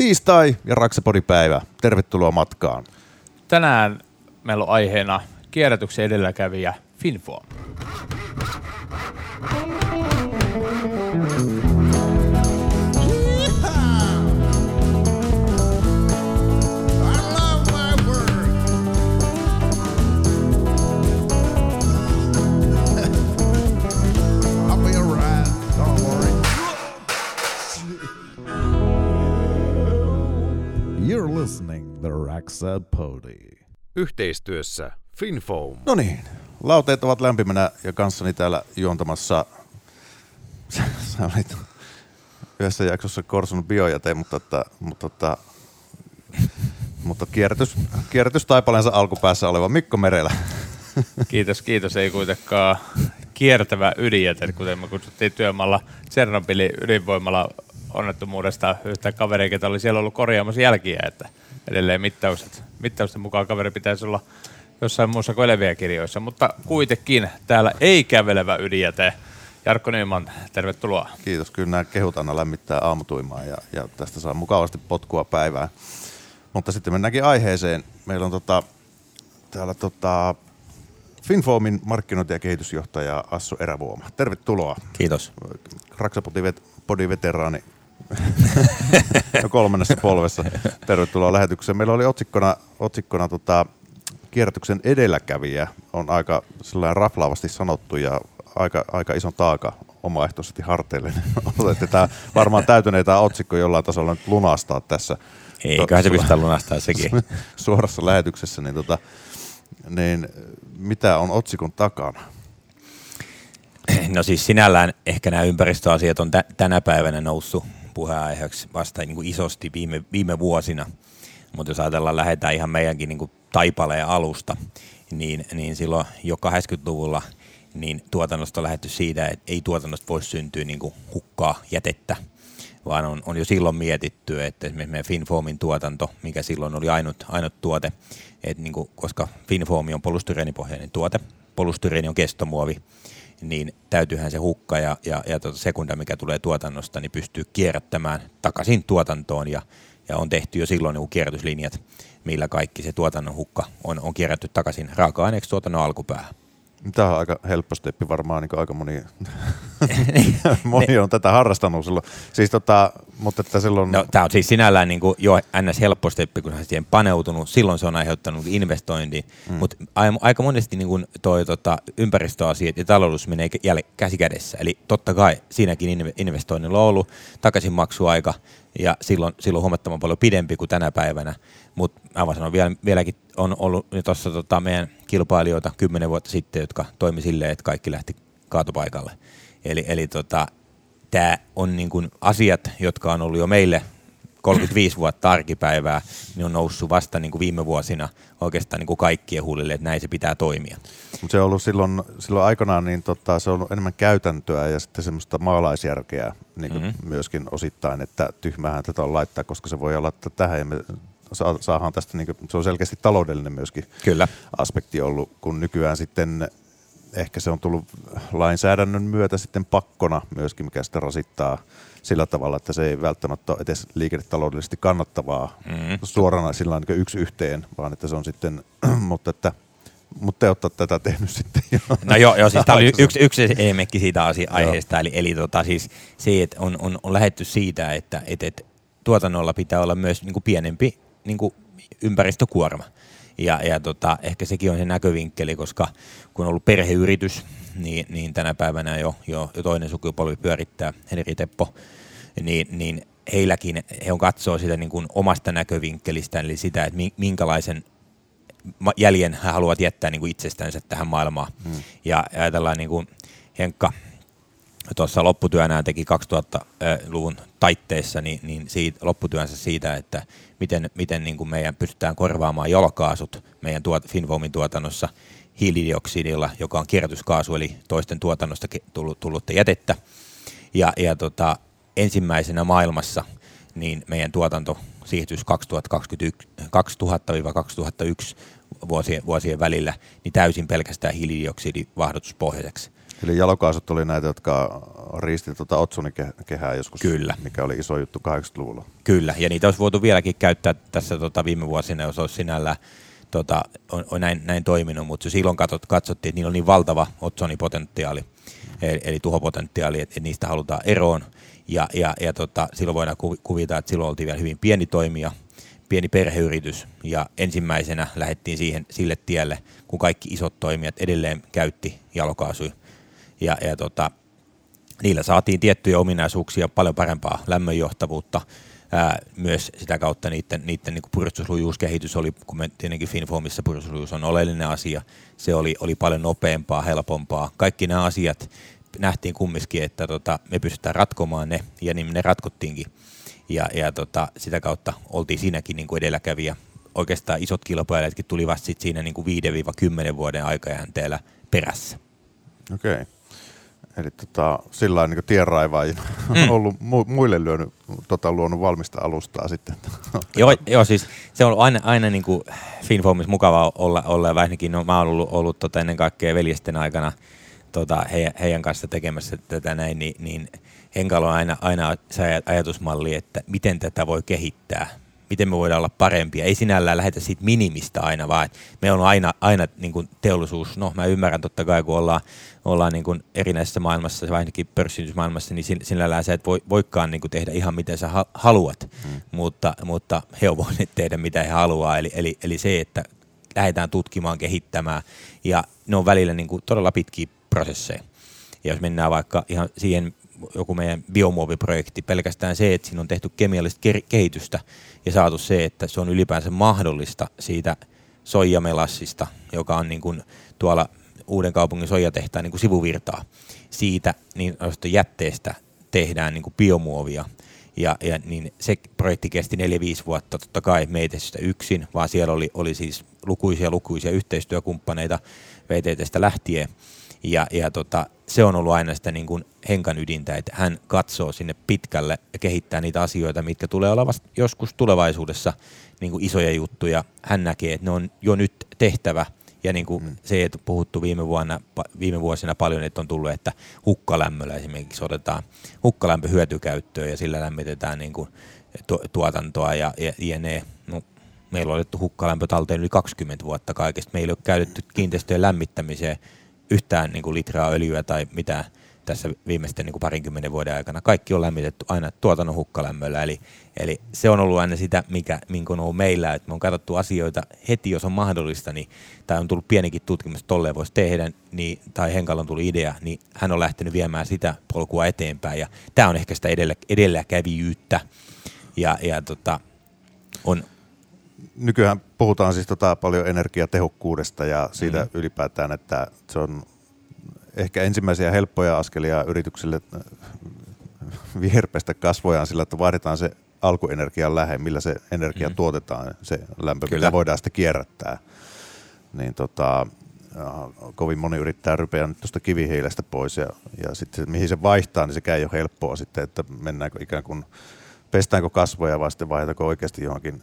tiistai ja Raksapodipäivä. Tervetuloa matkaan. Tänään meillä on aiheena kierrätyksen edelläkävijä FinnFoam. Listening the Raksapodi. Yhteistyössä FinnFoam. No niin, lauteet ovat lämpimänä ja kanssani täällä juontamassa. Sä olit yhdessä jaksossa korsunut biojäteen, mutta kierrätystaipaleensa alkupäässä oleva Mikko Merelä. Kiitos. Ei kuitenkaan kiertävä ydinjäte, kuten me kutsuttiin työmaalla Tsernobylin ydinvoimalla onnettomuudesta yhtä kaveria, ketä oli siellä ollut korjaamassa jälkiä, että edelleen mittausten mukaan kaveri pitäisi olla jossain muussa kuin eläviäkirjoissa, mutta kuitenkin täällä ei kävelevä ydinjäte. Jarkko Nieman, tervetuloa. Kiitos, kyllä nämä kehut aina lämmittää aamutuimaa ja tästä saa mukavasti potkua päivään, mutta sitten mennäänkin aiheeseen. Meillä on täällä FinnFoamin markkinointi- ja kehitysjohtaja Asso Erävuoma. Tervetuloa. Kiitos. Raksapodiveteraani kolmannessa polvessa. Tervetuloa lähetykseen. Meillä oli otsikkona kierrätyksen edelläkävijä. On aika sellainen raflaavasti sanottu ja aika ison taaka omaehtoisesti harteille. Tämä varmaan täytynee tämä otsikko jollain tasolla nyt lunastaa tässä. Eiköhän se pystytä lunastaa sekin. Suorassa lähetyksessä. Niin mitä on otsikon takana? No siis sinällään ehkä nämä ympäristöasiat on tänä päivänä noussut puheenaiheeksi vasta niin kuin isosti viime vuosina, mutta jos ajatellaan, lähdetään ihan meidänkin niin kuin taipaleen alusta, niin silloin jo 80-luvulla niin tuotannosta on lähdetty siitä, että ei tuotannosta voi syntyä niin kuin hukkaa jätettä, vaan on jo silloin mietitty, että esimerkiksi meidän FinnFoamin tuotanto, mikä silloin oli ainut tuote, että niin kuin, koska FinnFoam on polystyreenipohjainen tuote, polystyreeni on kestomuovi, niin täytyyhän se hukka ja sekunda, mikä tulee tuotannosta, niin pystyy kierrättämään takaisin tuotantoon ja on tehty jo silloin niin kierrätyslinjat, millä kaikki se tuotannon hukka on kierrätty takaisin raaka-aineeksi tuotannon alkupäähän. Tämä on aika helppo steppi varmaan, niin aika moni on tätä harrastanut silloin. Siis mutta että silloin... No, tämä on siis sinällään niin kuin jo ns. Helppo steppi, kun hän siihen paneutunut. Silloin se on aiheuttanut investointiin, mutta aika monesti niin kuin ympäristöasiat ja talous menee käsi kädessä. Eli totta kai siinäkin investoinnilla on ollut takaisinmaksuaika ja silloin huomattavan paljon pidempi kuin tänä päivänä. Mutta mä vaan sanon, vieläkin on ollut tuossa meidän kilpailijoita 10 vuotta sitten, jotka toimi silleen, että kaikki lähti kaatopaikalle. Eli tämä on niin kuin asiat, jotka on ollut jo meille 35 vuotta arkipäivää, niin on noussut vasta niin kuin viime vuosina oikeastaan niin kuin kaikkien huulille, että näin se pitää toimia. Mutta se on ollut silloin aikanaan, niin se on ollut enemmän käytäntöä ja sitten semmoista maalaisjärkeä niin kuin myöskin osittain, että tyhmähän tätä on laittaa, koska se voi olla tähän ja me saadaan tästä, niin kuin, se on selkeästi taloudellinen myöskin kyllä aspekti ollut, kun nykyään sitten ehkä se on tullut lainsäädännön myötä sitten pakkona myöskin, mikä sitä rasittaa sillä tavalla, että se ei välttämättä ole edes liiketaloudellisesti kannattavaa suorana sillä niin yksi yhteen, vaan että se on sitten, mutta te olette tätä tehnyt sitten jo. No joo siis tämä oli yksi elementti siitä aiheesta, eli siis se, että on lähdetty siitä, että tuotannolla pitää olla myös niin kuin pienempi niin kuin ympäristökuorma. Ja ehkä sekin on se näkövinkkeli, koska kun on ollut perheyritys, niin tänä päivänä jo toinen sukupolvi pyörittää, Henri Teppo, niin heilläkin he on katsoo sitä niin kuin omasta näkövinkkelistään, eli sitä, että minkälaisen jäljen he haluavat jättää niin kuin itsestänsä tähän maailmaan. Ja ajatellaan niin kuin Henkka tuossa lopputyönään teki 2000-luvun taitteessa niin siitä, lopputyönsä siitä, että miten niin kuin meidän pystytään korvaamaan jalokaasut meidän FinnFoamin tuotannossa hiilidioksidilla, joka on kierrätyskaasu, eli toisten tuotannosta tullutta jätettä. Ja ensimmäisenä maailmassa niin meidän tuotanto siirtyisi 2000-2001 vuosien välillä niin täysin pelkästään hiilidioksidivahdotuspohjaiseksi. Eli jalokaasut oli näitä, jotka riisti tuota otsunikehää joskus, kyllä, mikä oli iso juttu 80-luvulla. Kyllä, ja niitä olisi voitu vieläkin käyttää tässä viime vuosina, jos olisi sinällä näin toiminut, mutta silloin katsottiin, että niillä on niin valtava otsonipotentiaali, eli tuhopotentiaali, että niistä halutaan eroon, ja silloin voidaan kuvitella, että silloin oltiin vielä hyvin pieni toimija, pieni perheyritys, ja ensimmäisenä lähdettiin sille tielle, kun kaikki isot toimijat edelleen käytti jalokaasuja. Niillä saatiin tiettyjä ominaisuuksia, paljon parempaa lämmönjohtavuutta, myös sitä kautta niiden niin puristuslujuuskehitys oli, kun me tietenkin FinnFoamissa puristuslujuus on oleellinen asia, se oli paljon nopeampaa, helpompaa. Kaikki nämä asiat nähtiin kumminkin, että me pystytään ratkomaan ne, ja niin ne ratkottiinkin. Sitä kautta oltiin siinäkin niin kuin edelläkävijä. Oikeastaan isot kilpailijatkin tuli vasta sit siinä niin kuin 5-10 vuoden aikajänteellä perässä. Okei. Eli sillä lailla niin tienraivaajina on ollut muille luonut valmista alustaa sitten. Joo, siis se on ollut aina niin kuin FinnFoamissa mukavaa olla vähänkin. No, mä oon ollut ennen kaikkea veljesten aikana heidän kanssa tekemässä tätä näin, niin Henkalo on aina se ajatusmalli, että miten tätä voi kehittää, miten me voidaan olla parempia. Ei sinällään lähetä siitä minimistä aina, vaan me on aina niin kuin teollisuus. No, mä ymmärrän totta kai, kun ollaan niin kuin erinäisessä maailmassa, ainakin pörssitysmaailmassa, niin sinällään sä et voikaan niin kuin tehdä ihan mitä sä haluat, mutta he on voineet tehdä mitä he haluaa. Eli se, että lähdetään tutkimaan, kehittämään, ja ne on välillä niin kuin todella pitkiä prosesseja. Ja jos mennään vaikka ihan siihen, joku meidän biomuoviprojekti, pelkästään se, että siinä on tehty kemiallista kehitystä ja saatu se, että se on ylipäänsä mahdollista siitä soijamelassista, joka on niin kuin tuolla Uudenkaupungin soijatehtaan niin kuin sivuvirtaa. Siitä niin jätteestä tehdään niin kuin biomuovia, ja niin se projekti kesti 4-5 vuotta. Totta kai me ei tehty sitä yksin, vaan siellä oli siis lukuisia yhteistyökumppaneita VTT:stä lähtien. Se on ollut aina sitä niin kuin Henkan ydintä, että hän katsoo sinne pitkälle ja kehittää niitä asioita, mitkä tulee olla joskus tulevaisuudessa niin kuin isoja juttuja. Hän näkee, että ne on jo nyt tehtävä, ja niin kuin se, että puhuttu viime vuosina paljon, että on tullut, että hukkalämmöllä esimerkiksi otetaan hukkalämpö hyötykäyttöön ja sillä lämmitetään niin kuin tuotantoa ja ne. No, meillä on otettu hukkalämpö talteen yli 20 vuotta kaikesta. Meillä ei ole käytetty kiinteistöjen lämmittämiseen yhtään niin kuin litraa öljyä tai mitään tässä viimeisten niin kuin 20 vuoden aikana. Kaikki on lämmitetty aina tuotannon hukkalämmöllä. Eli se on ollut aina sitä, minkä on ollut meillä. Et me on katsottu asioita heti, jos on mahdollista, niin, tai on tullut pienikin tutkimus, tolleen voisi tehdä, niin, tai Henkalla on tullut idea, niin hän on lähtenyt viemään sitä polkua eteenpäin. Tämä on ehkä sitä edelläkävijyyttä. Nykyään puhutaan siis paljon energiatehokkuudesta ja siitä ylipäätään, että se on ehkä ensimmäisiä helppoja askelia yrityksille viherpestä kasvojaan sillä, että vaihdetaan se alkuenergian lähde, millä se energia tuotetaan, se lämpö, mitä voidaan sitä kierrättää. Niin kovin moni yrittää rypeä nyt tuosta kivihiilestä pois ja sitten mihin se vaihtaa, niin sekään ei ole helppoa sitten, että mennäänkö ikään kuin, pestäänkö kasvoja vai sitten vaihdetaanko oikeasti johonkin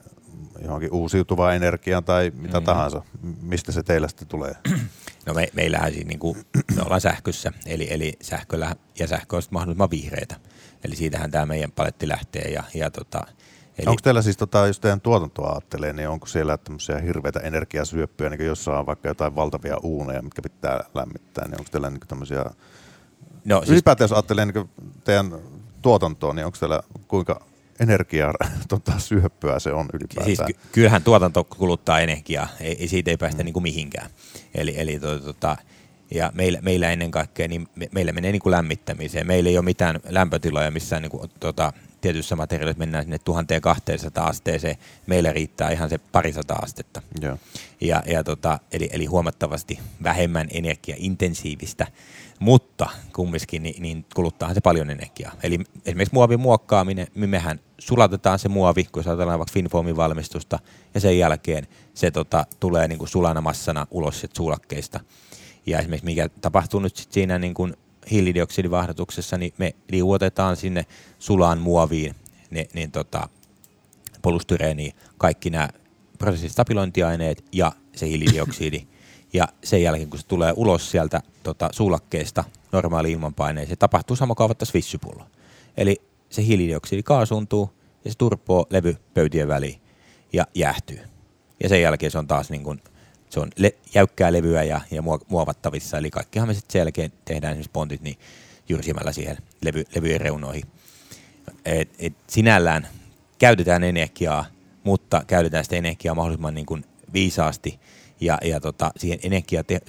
uusiutuvaan energiaan tai mitä tahansa. Mistä se teillä sitten tulee? No meillähän siis me ollaan sähkössä, eli sähköllä ja sähkö on mahdollisimman vihreitä. Eli siitähän tämä meidän paletti lähtee. Eli onko teillä siis, jos teidän tuotantoa ajattelee, niin onko siellä tämmöisiä hirveitä energiasyöppyjä, niin jossa on vaikka jotain valtavia uuneja, mitkä pitää lämmittää, niin onko teillä tämmöisiä. No, ylipäätään jos ajattelee teidän tuotantoa, niin onko teillä kuinka energiasyöppyä se on ylipäätään. Siis kyllähän tuotanto kuluttaa energiaa, siitä ei päästä niinku mihinkään. Ja meillä ennen kaikkea, niin meillä menee niinku lämmittämiseen. Meillä ei ole mitään lämpötiloja missään niinku, tietyissä materiaalissa mennään sinne 1200 asteeseen. Meillä riittää ihan se 200 astetta. Joo. Eli huomattavasti vähemmän energiaintensiivistä, mutta kumminkin niin kuluttaahan se paljon energiaa. Eli esimerkiksi muovin muokkaaminen, mehän sulatetaan se muovi, kun saatellaan vaikka FinnFoamin valmistusta, ja sen jälkeen se tulee niin kuin sulana massana ulos sulakkeista. Ja esimerkiksi mikä tapahtuu nyt sit siinä niin kuin hiilidioksidivahdotuksessa, niin me liuotetaan sinne sulaan muoviin, polystyreeniin, kaikki nämä prosessin stabilointiaineet ja se hiilidioksidi. ja sen jälkeen kun se tulee ulos sieltä suulakkeesta normaali ilmanpaineeseen, se tapahtuu sama kaava tässä vissypullo. Eli se hiilidioksidi kaasuntuu ja se turppoo levy pöytien väliin ja jäähtyy. Ja sen jälkeen se on taas niin kuin, se on jäykkää levyä ja muovattavissa, eli kaikkihan me sitten sen jälkeen tehdään esimerkiksi pontit niin jyrsimällä siihen levyjen reunoihin. Et sinällään käytetään energiaa, mutta käytetään sitä energiaa mahdollisimman niin kuin viisaasti ja siihen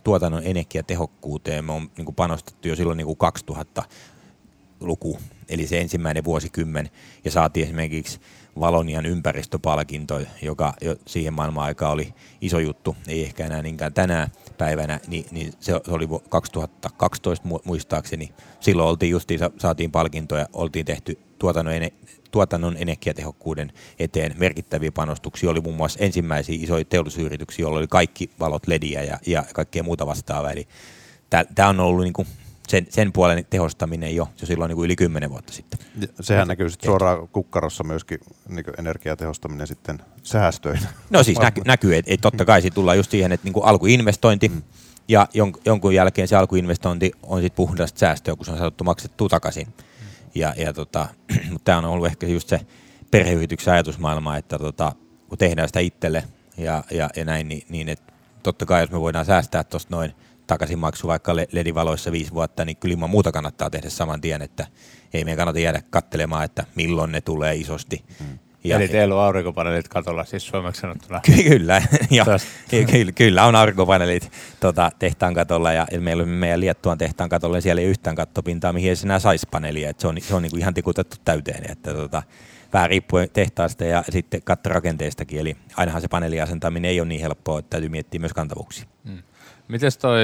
tuotannon energiatehokkuuteen me on niin kuin panostettu jo silloin niin kuin 2000-luku, eli se ensimmäinen vuosikymmen, ja saatiin esimerkiksi Valonian ympäristöpalkinto, joka jo siihen maailman aikaan oli iso juttu, ei ehkä enää niinkään tänä päivänä, niin se oli 2012 muistaakseni. Silloin saatiin palkintoja, oltiin tehty tuotannon energiatehokkuuden eteen merkittäviä panostuksia. Oli muun muassa ensimmäisiä isoja teollisuusyrityksiä, joilla oli kaikki valot lediä ja kaikkea muuta vastaavaa. Tämä on ollut niinku sen puolen tehostaminen jo silloin niin yli 10 vuotta sitten. Sehän näkyy sitten suoraan kukkarossa myöskin niin energiatehostaminen sitten säästöinä. No siis näkyy, että totta kai siitä tullaan just siihen, että niin alkuinvestointi ja jonkun jälkeen se alkuinvestointi on sitten puhdasta säästöä, kun se on saatu maksettua takaisin. Mutta tämä on ollut ehkä just se perheyrityksen ajatusmaailma, että kun tehdään sitä itselle ja näin, niin että totta kai jos me voidaan säästää tuosta noin, takaisinmaksu vaikka LED-valoissa 5 vuotta, niin kyllä ilman muuta kannattaa tehdä saman tien, että ei meidän kannata jäädä katselemaan, että milloin ne tulee isosti. Hmm. Eli teillä on aurinkopaneelit katolla, siis suomeksi sanottuna. Kyllä, kyllä on aurinkopaneelit tehtaan katolla, ja meillä on meidän Liettuan tehtaan katolla, ja siellä ei yhtään kattopintaa, mihin ei enää saisi paneelia, että se on niinku ihan tikutettu täyteen, että vähän riippuen tehtaasta ja sitten kattorakenteistakin, eli ainahan se paneeliasentaminen ei ole niin helppoa, että täytyy miettiä myös kantavuuksia. Hmm. Mites toi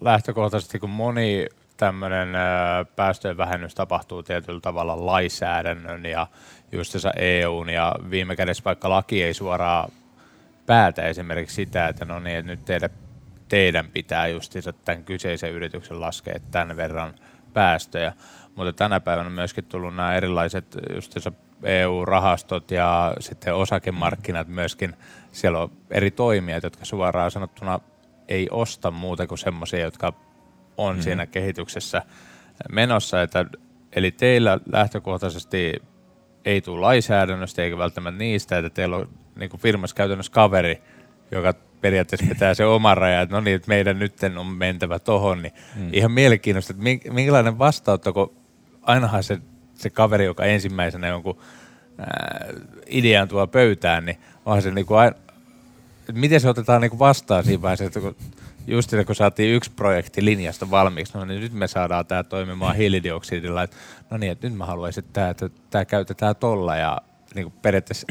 lähtökohtaisesti, kun moni tämmöinen päästöjen vähennys tapahtuu tietyllä tavalla lainsäädännön ja justiinsa EUn ja viime kädessä vaikka laki ei suoraan päätä esimerkiksi sitä, että no niin, että nyt teidän pitää justiinsa tämän kyseisen yrityksen laskea tämän verran päästöjä, mutta tänä päivänä on myöskin tullut nämä erilaiset justiinsa EU-rahastot ja sitten osakemarkkinat myöskin. Siellä on eri toimijat, jotka suoraan sanottuna ei osta muuta kuin semmoisia, jotka on siinä kehityksessä menossa. Eli teillä lähtökohtaisesti ei tule lainsäädännöstä eikä välttämättä niistä, että teillä on niin kuin firmassa käytännössä kaveri, joka periaatteessa pitää se oman rajan, että no niin, että meidän nyt on mentävä tohon. Niin ihan mielenkiintoista, että minkälainen vastaanotto, kun ainahan se kaveri, joka ensimmäisenä jonkun idean tuo pöytään, niin onhan se niin kuin miten se otetaan niin kuin vastaan siinä vaiheessa, että kun saatiin yksi projekti linjasta valmiiksi, no niin nyt me saadaan tämä toimimaan hiilidioksidilla, että no niin, että nyt mä haluaisin, että tämä käytetään tolla ja niin kuin periaatteessa,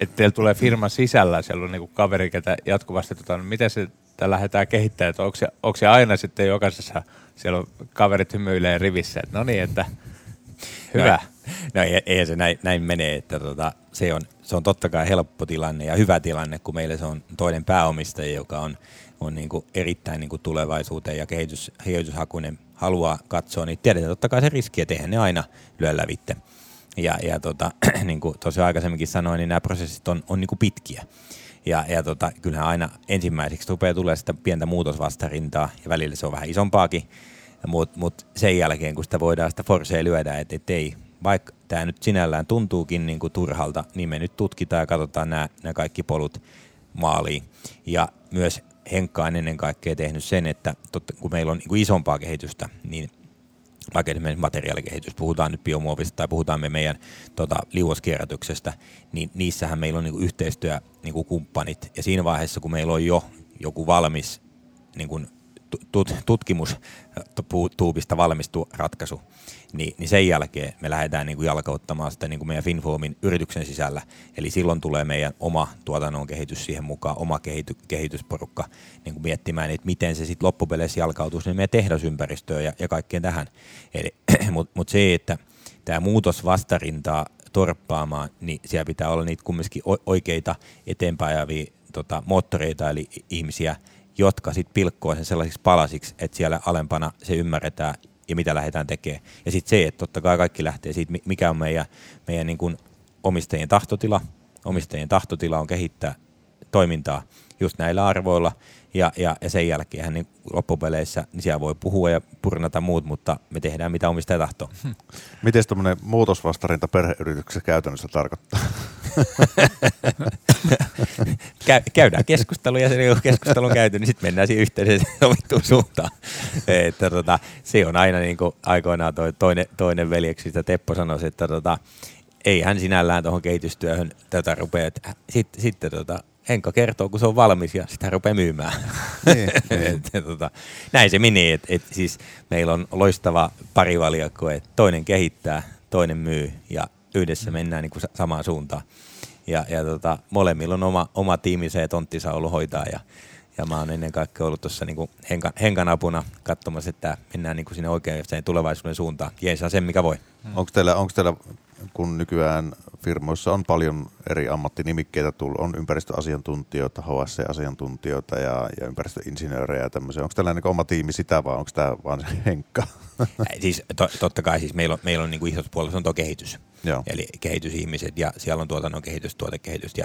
että teillä tulee firman sisällä, siellä on niin kuin kaveri, ketä jatkuvasti, no miten se lähdetään kehittämään, että onko se aina sitten jokaisessa, siellä on kaverit hymyilee rivissä, että no niin, että hyvä. No ei se näin menee, että se on totta kai helppo tilanne ja hyvä tilanne, kun meillä se on toinen pääomistaja, joka on niin kuin erittäin niin kuin tulevaisuuteen ja kehityshakuinen haluaa katsoa, niin tiedetään totta kai se riski, että eihän ne aina lyö lävitte. Niin kuin tosiaan aikaisemminkin sanoin, niin nämä prosessit on niin kuin pitkiä. Kyllähän aina ensimmäiseksi rupeaa tulemaan sitä pientä muutosvastarintaa ja välillä se on vähän isompaakin, mutta sen jälkeen, kun sitä voidaan sitä forsea lyödä, että ei, vaikka tämä nyt sinällään tuntuukin niin kuin turhalta, niin me nyt tutkitaan ja katsotaan nämä kaikki polut maaliin. Ja myös Henkka on ennen kaikkea tehnyt sen, että kun meillä on niin kuin isompaa kehitystä, niin vaikka esimerkiksi materiaalikehitys, puhutaan nyt biomuovista tai puhutaan meidän liuoskierrätyksestä, niin niissähän meillä on niin kuin yhteistyökumppanit. Ja siinä vaiheessa, kun meillä on jo joku valmis niin kuin tutkimustuubista valmistu ratkaisu, niin sen jälkeen me lähdetään niin kuin jalkauttamaan sitä niin kuin meidän FinnFoamin yrityksen sisällä, eli silloin tulee meidän oma tuotannon kehitys siihen mukaan, oma kehitysporukka niin kuin miettimään, että miten se sitten loppupeleissä jalkautuisi niin meidän tehdasympäristöön ja kaikkeen tähän. Mutta se, että tämä muutos vastarintaa torppaamaan, niin siellä pitää olla niitä kumminkin oikeita eteenpäin ajavia moottoreita, eli ihmisiä, jotka sitten pilkkoo sen sellaisiksi palasiksi, että siellä alempana se ymmärretään ja mitä lähdetään tekemään. Ja sitten se, että totta kai kaikki lähtee siitä, mikä on meidän niin kuin omistajien tahtotila. Omistajien tahtotila on kehittää toimintaa just näillä arvoilla, ja sen jälkeen niin loppupeleissä niin siellä voi puhua ja purnata muut, mutta me tehdään mitä omistaja tahtoo. Miten tuommoinen muutosvastarinta perheyrityksessä käytännössä tarkoittaa? Käydään keskustelua, ja sen kun keskustelu on käyty, niin sitten mennään siihen yhteiseen sovittuun suuntaan. Että, se on aina niin kuin aikoinaan toinen veljeksistä Teppo sanoisi, että ei hän sinällään tuohon kehitystyöhön tätä rupeaa. Sitten Henkka kertoo, kun se on valmis, ja sitä rupeaa myymään. Näin se meni. Siis meillä on loistava parivaljakko, että toinen kehittää, toinen myy, ja yhdessä mennään niin kuin samaan suuntaan. Ja molemmilla on oma tiiminsä ja tonttinsa ollut hoitaa, ja mä oon ennen kaikkea ollut tuossa niin kuin Henkan apuna katsomassa, että mennään niin kuin sinne oikein tulevaisuuden suuntaan. Jeesaa sen, mikä voi. Onko teillä, kun nykyään firmoissa on paljon eri ammattinimikkeitä tullut, on ympäristöasiantuntijoita, HSC-asiantuntijoita ja ympäristöinsinöörejä ja tämmöisiä. Onko tällainen oma tiimi sitä vai onko tämä vaan Henkka? Siis totta kai siis meillä on niin kuin isot puolet, on tuo kehitys. Joo. Eli kehitysihmiset, ja siellä on tuotannon kehitys, tuotekehitys ja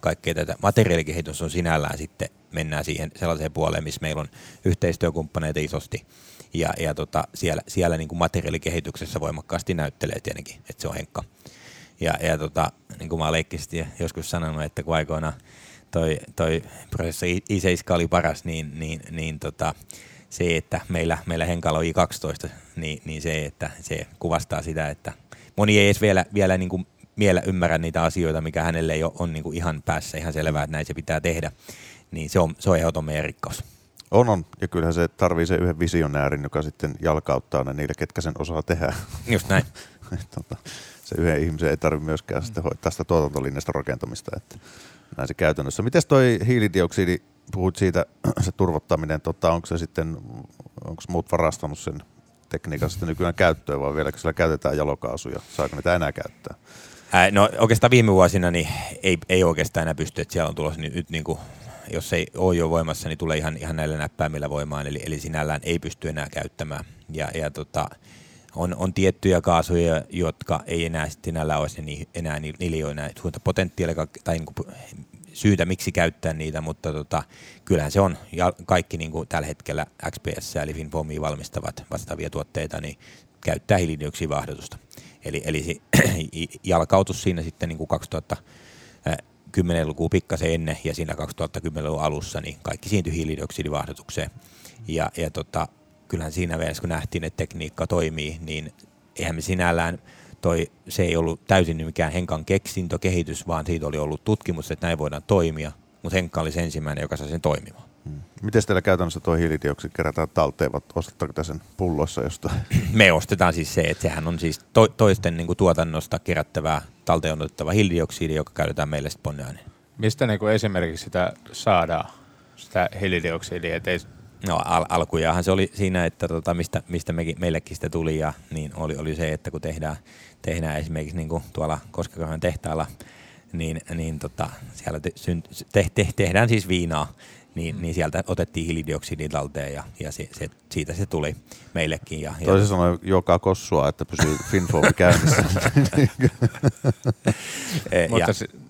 kaikkea tätä. Materiaalikehitys on sinällään sitten, mennään siihen sellaiseen puoleen, missä meillä on yhteistyökumppaneita isosti. Ja siellä niin kuin materiaalikehityksessä voimakkaasti näyttelee tietenkin, että se on Henkka. Niin kuin mä leikkisti joskus sanonut, että kun aikoinaan toi prosessori i7 oli paras, niin se, että meillä Henkalla on i12, niin se, että se kuvastaa sitä, että moni ei edes vielä niin kuin miellä ymmärrä niitä asioita, mikä hänelle ei ole on niin kuin ihan päässä ihan selvää, että näin se pitää tehdä, niin se on ehdoton meidän rikkaus. On, ja kyllähän se tarvii sen yhden visionäärin, joka sitten jalkauttaa ne niille, ketkä sen osaa tehdä. Just näin. Se yhden ihmisen ei tarvitse myöskään sitten hoitaa sitä tuotantolinjasta rakentamista, että näin se käytännössä. Mites toi hiilidioksidi, puhuit siitä, se turvottaminen, onko muut varastanut sen tekniikan sitten nykyään käyttöön, vai vieläkö sillä käytetään jalokaasuja, saako niitä enää käyttää? No oikeastaan viime vuosina niin ei oikeastaan enää pysty, että siellä on tulossa nyt niin kuin, jos ei ole jo voimassa, niin tulee ihan näillä näppäimillä voimaan, eli sinällään ei pysty enää käyttämään. On tiettyjä kaasuja, jotka ei enää sinällään olisi, niin enää niillä ei ole enää suurta potentiaalia tai niin kuin syytä, miksi käyttää niitä, mutta kyllähän se on, ja kaikki niin kuin tällä hetkellä XPS eli FinnFoamia valmistavat vastaavia tuotteita, niin käyttää hiilidioksidivahdotusta. Eli jalkautus siinä sitten niin kuin 2010-lukua pikkasen ennen ja siinä 2010-luvun alussa, niin kaikki siintyi hiilidioksidivahdotukseen. Kyllähän siinä vaiheessa, kun nähtiin, että tekniikka toimii, niin eihän me sinällään, se ei ollut täysin mikään Henkan keksintökehitys, vaan siitä oli ollut tutkimus, että näin voidaan toimia, mutta Henkka oli se ensimmäinen, joka sai sen toimimaan. Miten teillä käytännössä tuo hiilidioksidi kerätään talteen, vai ostattaanko sen pulloissa jostain? Me ostetaan siis se, että sehän on siis toisten niin kuin tuotannosta kerättävää, talteen otettava hiilidioksidi, joka käytetään meille sitten ponneaineen. Mistä niin kuin esimerkiksi sitä saadaan, sitä hiilidioksidia? No alkujaanhan se oli siinä, että mistä meillekin sitä tuli, ja niin oli se, että kun tehdään esimerkiksi niin kuin tuolla Koskakahon tehtaalla, niin siellä tehdään siis viinaa, niin sieltä otettiin hiilidioksidin talteen, ja siitä se tuli meillekin. Toisin sanoen joka kossua, että pysyy FinnFoam käynnissä.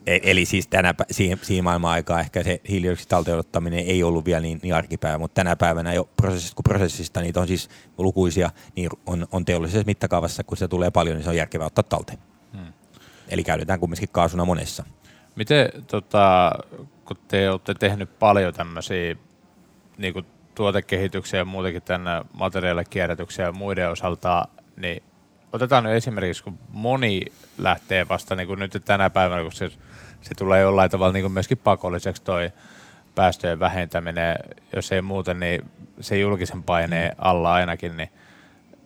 Eli siis siihen maailman aikaan ehkä se hiilidioksidin talteen ottaminen ei ollut vielä niin arkipäivä, mutta tänä päivänä jo prosessista niitä on siis lukuisia, niin on teollisessa mittakaavassa, kun se tulee paljon, niin se on järkevää ottaa talteen. Eli käytetään kumminkin kaasuna monessa. Miten, kun te olette tehnyt paljon tämmöisiä niin kuin tuotekehityksiä ja muutenkin tämän materiaalikierrätyksiä ja muiden osalta, niin otetaan nyt esimerkiksi, kun moni lähtee vasta niin kuin nyt tänä päivänä, kun se tulee jollain tavalla niin kuin myöskin pakolliseksi toi päästöjen vähentäminen, jos ei muuten, niin se julkisen paineen alla ainakin, niin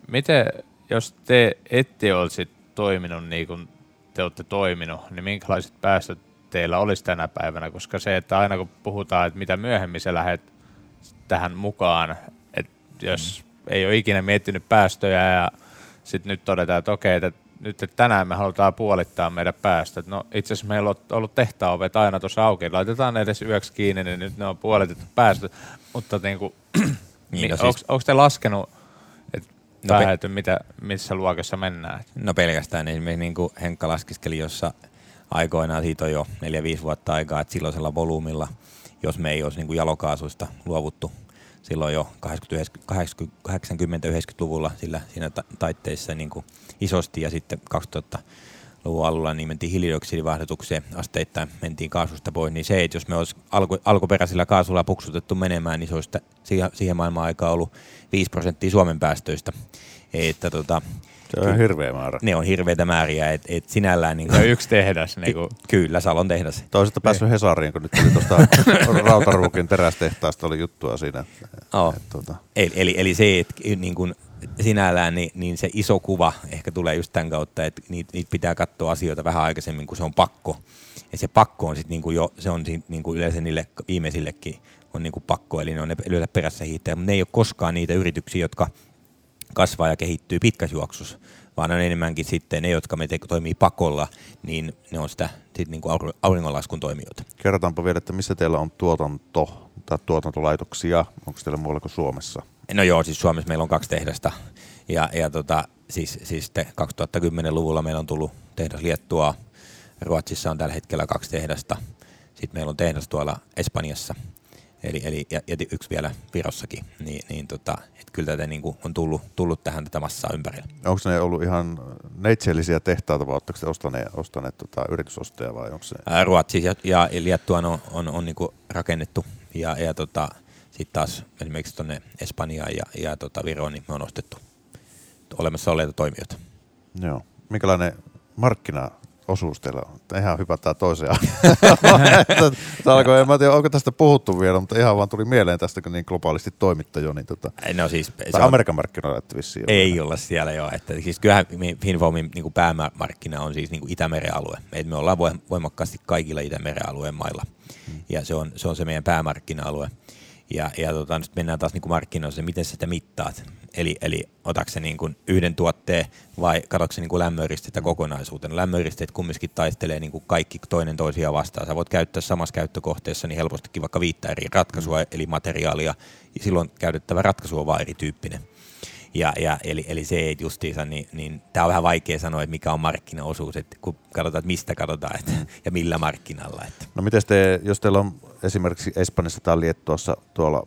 miten, jos te ette olisi toiminut niin kuin te olette toiminut, niin minkälaiset päästöt teillä olisi tänä päivänä, koska se, että aina kun puhutaan, että mitä myöhemmin sä lähdet tähän mukaan, että jos ei ole ikinä miettinyt päästöjä ja sitten nyt todetaan, että okei, että nyt että tänään me halutaan puolittaa meidän päästöt. No itse asiassa meillä on ollut tehtaan-ovet aina tuossa auki, laitetaan ne edes yöksi kiinni, niin nyt ne on puolitettu päästöt, mutta onko te laskenut pääty, missä luokassa mennään? No pelkästään esimerkiksi niin kuin Henkka laskeskeli, jossa aikoinaan, siitä on jo 4-5 vuotta aikaa, että silloisella volyymilla, jos me ei olisi niin kuin jalokaasuista luovuttu silloin jo 80-90-luvulla siinä taitteissa niin kuin isosti, ja sitten 2000-luvun alulla niin mentiin hiilidioksidivahdotukseen asteittain, mentiin kaasusta pois, niin se, että jos me olisi alkuperäisellä kaasulla puksutettu menemään, niin se olisi siihen maailman aikaan ollut 5% Suomen päästöistä. Että se on hirveä määrä. Ne on hirveitä määriä, että et sinällään... Niin kuin, yksi tehdas. Niin kuin. Kyllä, Salon tehdas. Toisaalta päässyt Hesariin, kun nyt tuli tuosta Rautaruukin terästehtaasta oli juttua siinä. Oh. Eli se, että niin kuin sinällään niin se iso kuva ehkä tulee just tämän kautta, että niitä pitää katsoa asioita vähän aikaisemmin, kun se on pakko. Ja se pakko on sitten niin kuin jo, se on niin kuin yleensä niille viimeisillekin on niin kuin pakko, eli ne on yleensä perässä hiihtäjä, mutta ne ei ole koskaan niitä yrityksiä, jotka kasvaa ja kehittyy pitkässä juoksussa, vaan on enemmänkin sitten ne, jotka me toimii pakolla, niin ne on sitä sitten niin kuin auringonlaskun toimijoita. Kerrotaanpa vielä, että missä teillä on tuotanto tai tuotantolaitoksia, onko teillä muualla kuin Suomessa? No joo, siis Suomessa meillä on 2 tehdasta ja siis 2010-luvulla meillä on tullut tehdas Liettua, Ruotsissa on tällä hetkellä 2 tehdasta, sitten meillä on tehdas tuolla Espanjassa. Eli yksi vielä Virossakin, että kyllä tätä niin kuin on tullut tähän tätä massaa ympärille. Onko ne ollut ihan neitsellisiä tehtaita vai oletteko te ostaneet yritysostaja vai onko se? Ruotsi ja Liettua on niin kuin rakennettu ja sitten taas esimerkiksi tuonne Espanjaan ja Viroon niin me on ostettu olemassa olleita toimijoita. Joo. Minkälainen markkina? Osuus teillä on. Ihan hypätään toiseen. En tiedä, onko tästä puhuttu vielä, mutta ihan vaan tuli mieleen tästä, kun niin globaalisti toimitta jo. Niin no siis, tai Amerikan markkinoilla ette vissiin. Ei olla siellä jo. Että, siis kyllähän FinnFoamin niin kuin päämarkkina on siis niin kuin Itämeren alue. Me ollaan voimakkaasti kaikilla Itämeren alueen mailla. Ja se on se meidän päämarkkina-alue. Ja nyt mennään taas niin kuin markkinoissa, miten sä sitä mittaat. Eli otatko se niin kuin yhden tuotteen vai katsotko se niin kuin lämmöyristeitä kokonaisuutena? Lämmöyristeet kumminkin taistelee niin kuin kaikki toinen toisiaan vastaan. Sä voit käyttää samassa käyttökohteessa niin helpostikin vaikka 5 eri ratkaisua, eli materiaalia. Ja silloin käytettävä ratkaisu on vaan erityyppinen. Eli se ei justiinsa, niin tämä on vähän vaikea sanoa, että mikä on markkinaosuus, että kun katsotaan, että mistä katsotaan ja millä markkinalla. Että. No miten jos teillä on esimerkiksi Espanjassa tai Liettuassa tuolla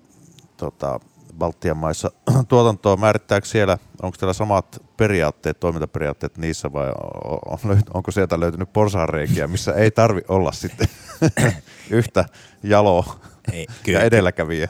Baltian maissa tuotantoa, määrittääkö siellä, onko teillä samat periaatteet, toimintaperiaatteet niissä vai onko sieltä löytynyt porsaanreikiä, missä ei tarvi olla sitten yhtä jaloa? Ei, kyllä, ja edelläkävijä.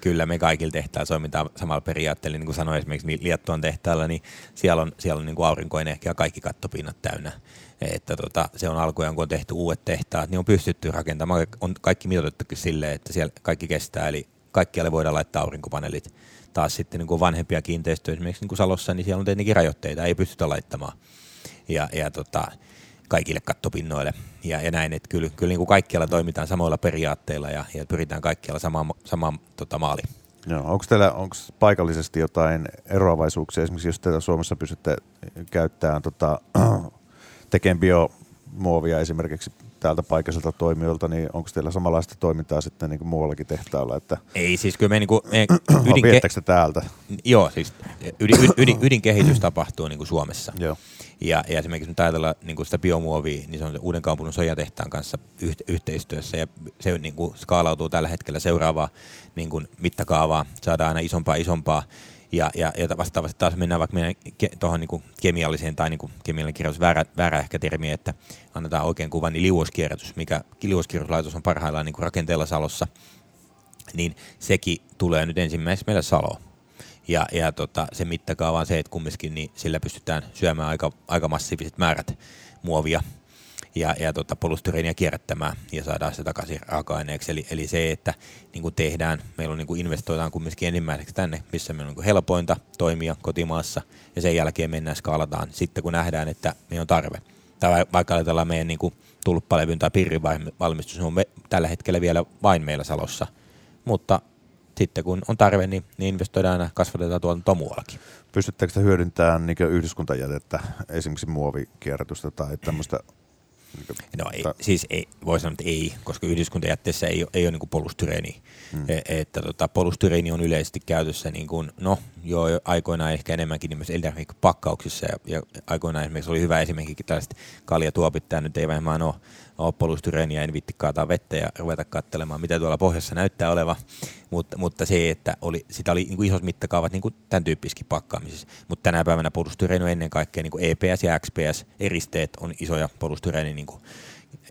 Kyllä me kaikilla tehtailla toimitaan samalla periaatteella. Niin kuin sanoin esimerkiksi Liettuan tehtailla, niin siellä on niin kuin aurinkoinen ehkä ja kaikki kattopinnat täynnä. Että se on alkujaan, kun on tehty uudet tehtaat, niin on pystytty rakentamaan. On kaikki mitoitettukin silleen, että siellä kaikki kestää. Eli kaikkialle voidaan laittaa aurinkopaneelit. Taas sitten niin kuin vanhempia kiinteistöjä esimerkiksi niin kuin Salossa, niin siellä on tietenkin rajoitteita. Ei pystytä laittamaan. Kaikille kattopinnoille ja näin, että kyllä niin kuin kaikkialla toimitaan samoilla periaatteilla ja pyritään kaikkialla samaan maaliin. Joo, onko paikallisesti jotain eroavaisuuksia, esimerkiksi jos teillä Suomessa pystytte käyttämään tekemään biomuovia esimerkiksi täältä paikalliselta toimijoilta, niin onko teillä samanlaista toimintaa sitten niin kuin muuallakin tehtaalla? Että ei, siis kyllä me... Niin kuin, viettääkö te täältä? Joo, siis ydinkehitys tapahtuu niin kuin Suomessa. Joo. Ja esimerkiksi me ajatellaan niin kuin sitä biomuovia, niin se on Uudenkaupungin sojatehtaan kanssa yhteistyössä, ja se niin kuin skaalautuu tällä hetkellä seuraavaa niin kuin mittakaavaa, saadaan aina isompaa. Ja vastaavasti taas mennään vaikka meidän tuohon niin kemialliseen, tai niin kemiallinen kirjoitus väärä ehkä termi, että annetaan oikein kuvan, niin liuoskierrätys, mikä liuoskierrätyslaitos on parhaillaan niin rakenteella Salossa, niin sekin tulee nyt ensimmäisenä meillä Saloon. Ja se mittakaava on se, että kumminkin niin sillä pystytään syömään aika massiiviset määrät muovia ja polystyreeniä kierrättämään ja saadaan se takaisin raaka-aineeksi. Eli se, että niin kuin tehdään, meillä on, niin kuin investoidaan kumminkin enimmäiseksi tänne, missä meillä on niin kuin helpointa toimia kotimaassa ja sen jälkeen mennään skaalataan sitten, kun nähdään, että meillä on tarve. Tai vaikka ajatellaan meidän niin kuin tulppalevyn tai pirrin valmistus, se on tällä hetkellä vielä vain meillä Salossa, mutta sitten kun on tarve, niin investoidaan ja kasvatetaan tuolta muuallakin. Pystyttekö sitä hyödyntämään niin yhdyskuntajätettä, esimerkiksi muovikierrätystä tai tämmöistä? No ei, siis ei, voi sanoa, että ei, koska yhdyskuntajätteessä ei ole niin polystyreeniä. Polystyreeni on yleisesti käytössä, niin kuin, no jo aikoinaan ehkä enemmänkin myös elintarvikepakkauksissa ja aikoinaan esimerkiksi oli hyvä esimerkiksi tällaiset kaljatuopit, tämä nyt ei varmaan ole polystyreeniä, en viitti kaataa vettä ja ruveta katselemaan, mitä tuolla pohjassa näyttää oleva, mutta se, että sitä oli niin kuin isot mittakaavat niin kuin tämän tyyppisikin pakkaamisessa, mutta tänä päivänä polystyreeni on ennen kaikkea niin kuin EPS ja XPS eristeet on isoja polystyreenin niin kuin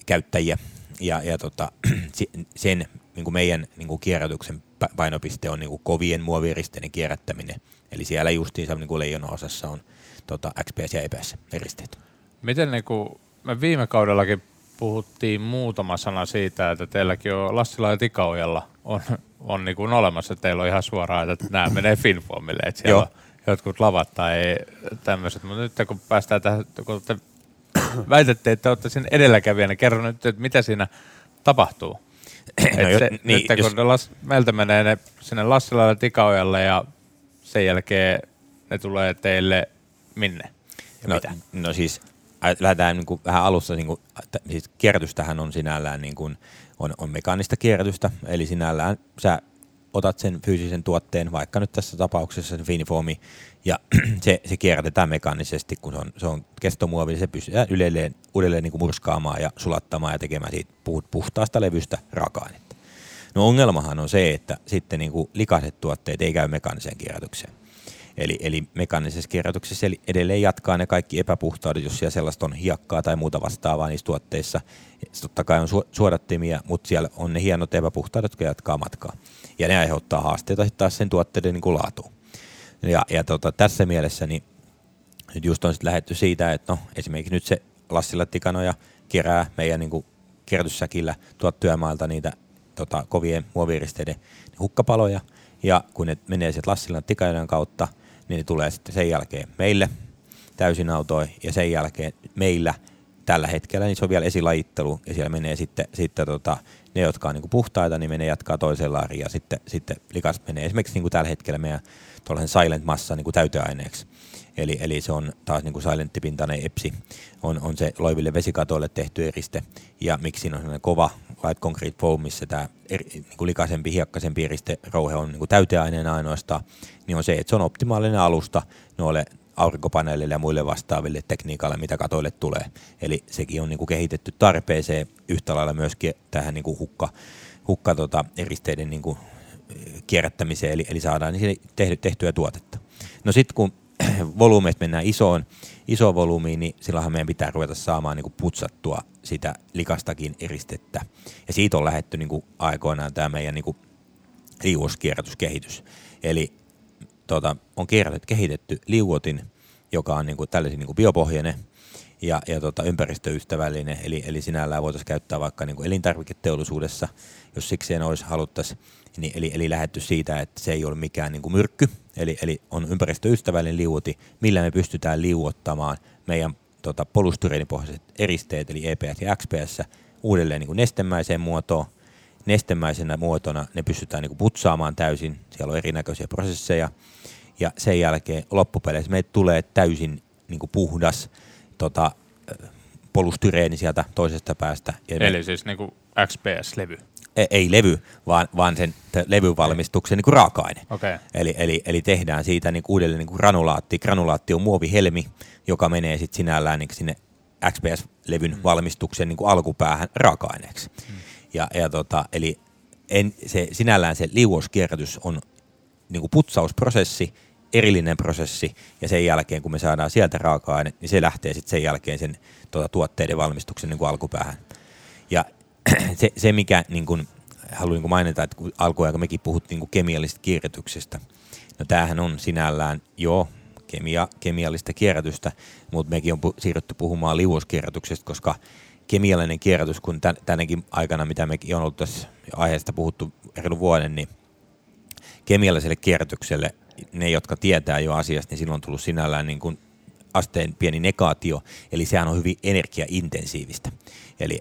käyttäjiä ja sen niin kuin meidän niin kuin kierrätyksen painopiste on niin kuin kovien muovieristeiden kierrättäminen. Eli siellä justiinsa niin kuin leijonaosassa on XPS ja EPS eristeet. Miten niin kuin, me viime kaudellakin puhuttiin muutama sana siitä, että teilläkin on Lassila ja Tikanojalla on niin kuin olemassa, että teillä on ihan suoraan, että nämä menee FinnFoamille, että siellä jotkut lavat tai tämmöiset. Mutta nyt kun päästään tähän, kun te väitätte, että olette siinä edelläkävijänä, kerron nyt, että mitä siinä tapahtuu. Meiltä menee ne sinne Lassilalle ja Tikanojalle ja sen jälkeen ne tulee teille minne? No siis lähdetään niin kuin vähän alussa, niin kuin, siis kierrätystähän on sinällään niin kuin, on mekaanista kierrätystä, eli sinällään sä otat sen fyysisen tuotteen, vaikka nyt tässä tapauksessa se FinnFoami, ja se kierrätetään mekaanisesti, kun se on kestomuovi, se pystytään uudelleen niin kuin murskaamaan ja sulattamaan ja tekemään siitä puhtaasta levystä raaka-ainetta. No ongelmahan on se, että sitten niin kuin likaiset tuotteet ei käy mekaaniseen kierrätykseen. Eli mekaanisessa kierrätyksessä edelleen jatkaa ne kaikki epäpuhtaudet, jos siellä sellaista on hiekkaa tai muuta vastaavaa niissä tuotteissa. Totta kai on suodattimia, mutta siellä on ne hienot epäpuhtaudet, jotka jatkaa matkaa. Ja ne aiheuttaa haasteita sitten taas sen tuotteiden niin kuin laatuun. Ja tässä mielessä niin nyt just on sitten lähdetty siitä, että esimerkiksi nyt se Lassila Tikanoja kerää meidän niin kuin kierrätyssäkillä tuot työmaalta niitä kovien muovieristeiden hukkapaloja. Ja kun ne menee sitten Lassilan Tikanojan kautta, niin ne tulee sitten sen jälkeen meille täysin autoin ja sen jälkeen meillä tällä hetkellä, niin se on vielä esilajittelu ja siellä menee sitten ne, jotka on niinku puhtaita, niin menee jatkaa toiseen laariin ja sitten likas menee esimerkiksi niinku tällä hetkellä meidän tuollaisen silent massa niinku täyteaineeksi. Eli se on taas niinku silenttipintainen epsi, on se loiville vesikatoille tehty eriste ja miksi siinä on sellainen kova light concrete foam, missä tämä niinku likaisempi, hiekkaisempi eristerouhe on niinku täyteaineena ainoastaan, niin on se, että se on optimaalinen alusta noille aurinkopaneelille ja muille vastaaville tekniikalle, mitä katoille tulee. Eli sekin on niin kuin kehitetty tarpeeseen yhtä lailla myöskin tähän niin kuin eristeiden niin kuin kierrättämiseen, eli saadaan tehtyä tuotetta. No sitten kun volyymeista mennään isoon volyymiin, niin silloinhan meidän pitää ruveta saamaan niin kuin putsattua sitä likastakin eristettä. Ja siitä on lähdetty niin kuin aikoinaan tämä meidän niin kuin liuoskierrätyskehitys. Eli on kehitetty liuotin, joka on niinku tällainen niinku biopohjainen ja ympäristöystävällinen, eli sinällään voitaisiin käyttää vaikka niinku elintarviketeollisuudessa, jos sikseen olisi haluttaisiin, niin eli lähdetty siitä, että se ei ole mikään niinku myrkky, eli on ympäristöystävällinen liuoti, millä me pystytään liuottamaan meidän polystyreenipohjaiset eristeet, eli EPS ja XPS, uudelleen niinku nestemäiseen muotoon. Nestemäisenä muotona ne pystytään niinku putsaamaan täysin, siellä on erinäköisiä prosesseja, ja sen jälkeen loppupeleissä meille tulee täysin niinku puhdas polystyreeni sieltä toisesta päästä. Eli siis niinku XPS-levy? Ei levy, vaan sen levyvalmistuksen niinku raaka-aine. Okay. Eli tehdään siitä niinku uudelleen niinku granulaatti. Granulaatti on muovihelmi, joka menee sit sinällään niinku sinne XPS-levyn valmistuksen niinku alkupäähän raaka-aineeksi. Eli sinällään se liuoskierrätys on niin kuin putsausprosessi, erillinen prosessi, ja sen jälkeen kun me saadaan sieltä raaka-aine, niin se lähtee sitten sen jälkeen sen tuotteiden valmistuksen niin kuin alkupäähän. Ja se mikä niin kuin, haluan niin kuin mainita, että kun alkuajan kun mekin puhuttiin niin kuin kemiallisesta kierrätyksestä, no tämähän on sinällään kemiallista kierrätystä, mutta mekin on siirrytty puhumaan liuoskierrätyksestä, koska kemiallinen kierrätys, kun tänäkin aikana, mitä mekin on ollut tässä aiheesta puhuttu reilun vuoden, niin kemialliselle kierrätykselle ne, jotka tietää jo asiasta, niin silloin on tullut sinällään niin kuin asteen pieni negaatio, eli sehän on hyvin energiaintensiivistä. Eli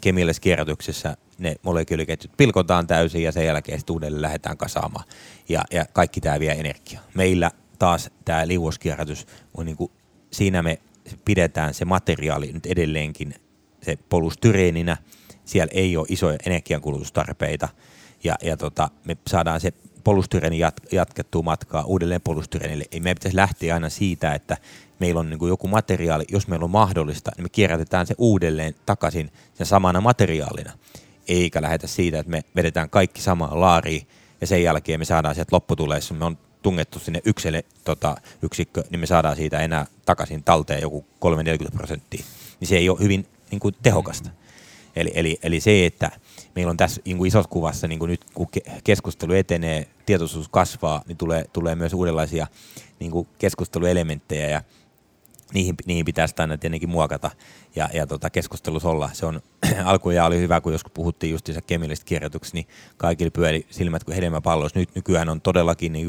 kemiallisessa kierrätyksessä ne molekyyliketjut pilkotaan täysin ja sen jälkeen sitten uudelleen lähdetään kasaamaan ja kaikki tämä vie energiaa. Meillä taas tämä liuoskierrätys on niin kuin, siinä me pidetään se materiaali nyt edelleenkin se polystyreeninä, siellä ei ole isoja energiankulutustarpeita ja me saadaan se polystyreenin jatkettua matkaa uudelleen polystyreenille. Ei meidän pitäisi lähteä aina siitä, että meillä on niin kuin joku materiaali, jos meillä on mahdollista, niin me kierrätetään se uudelleen takaisin sen samana materiaalina. Eikä lähetä siitä, että me vedetään kaikki samaan laariin ja sen jälkeen me saadaan sieltä lopputuleissa, me on tungettu sinne ykselle yksikkö, niin me saadaan siitä enää takaisin talteen joku 30-40%. Niin se ei ole hyvin niin kuin tehokasta. Eli se, että meillä on tässä niin kuin isossa kuvassa, niin kuin nyt kun keskustelu etenee, tietoisuus kasvaa, niin tulee myös uudenlaisia niin kuin keskusteluelementtejä ja niihin pitää sitä aina tietenkin muokata ja keskustelussa olla. Se on, alkuja oli hyvä, kun joskus puhuttiin justiinsa kemiallisista kirjoituksista, niin kaikilla pyöli silmät kuin hedelmäpalloissa. Nyt nykyään on todellakin niin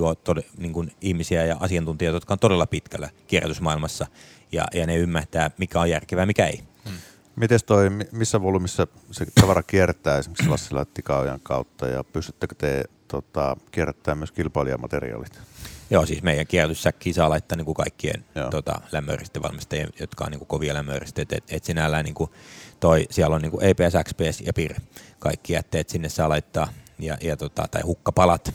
kuin ihmisiä ja asiantuntijoita, jotka on todella pitkällä kirjoitusmaailmassa ja ne ymmärtää, mikä on järkevää ja mikä ei. Miten toi, missä volyymissa se tavara kiertää esimerkiksi Lassila ja Tikanojan kautta ja pystyttekö te kierrättämään myös kilpailijamateriaalit? Joo, siis meidän kierrätyssäkkiin saa laittaa niin kuin kaikkien lämmöyristevalmistajien, jotka on niin kuin kovia lämmöyristeitä. Et sinällään niin kuin siellä on niin kuin EPS, XPS ja PIR. Kaikki jätteet sinne saa laittaa tai hukkapalat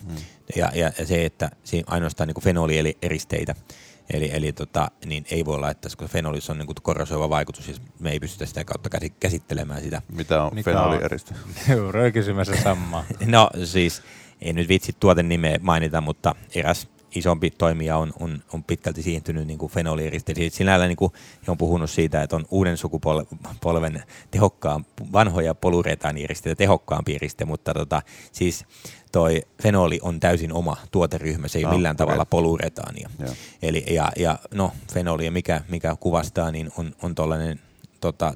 ja se, että siinä ainoastaan niin kuin fenoli eli eristeitä. Eli niin ei voi laittaa, koska fenolissa on niin korrosoiva vaikutus, siis me ei pystytä sitä kautta käsittelemään sitä. Mitä on fenolieriste? Juuri kysymässä samaa. No siis, ei nyt vitsi tuoten nimeä mainita, mutta eräs isompi toimija on pitkälti siirtynyt niin fenolieristeihin. Sinällään niin he on puhunut siitä, että on uuden sukupolven vanhoja polyretaaniristeitä, tehokkaampi eriste, mutta siis toi fenoli on täysin oma tuoteryhmä, se ei millään tavalla polyretaania. Eli fenoli ja mikä kuvastaa, niin on tollainen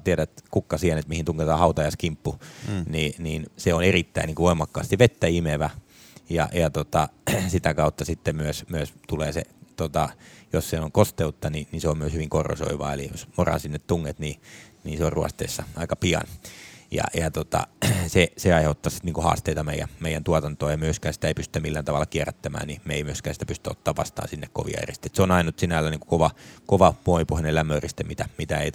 tiedät kukkasienet, mihin tunketaan hautajaiskimppu, niin se on erittäin niin voimakkaasti vettä imevä. Ja sitä kautta sitten myös tulee se, jos se on kosteutta, niin se on myös hyvin korrosoivaa. Eli jos moraa sinne tunget, niin se on ruosteessa aika pian. Se aiheuttaa sitten niinku haasteita meidän tuotantoon, ja myöskään sitä ei pystytä millään tavalla kierrättämään, niin me ei myöskään sitä pystytä ottaa vastaan sinne kovia eristeitä. Se on ainut sinällä niinku kova muovipohjainen lämmöeriste, mitä ei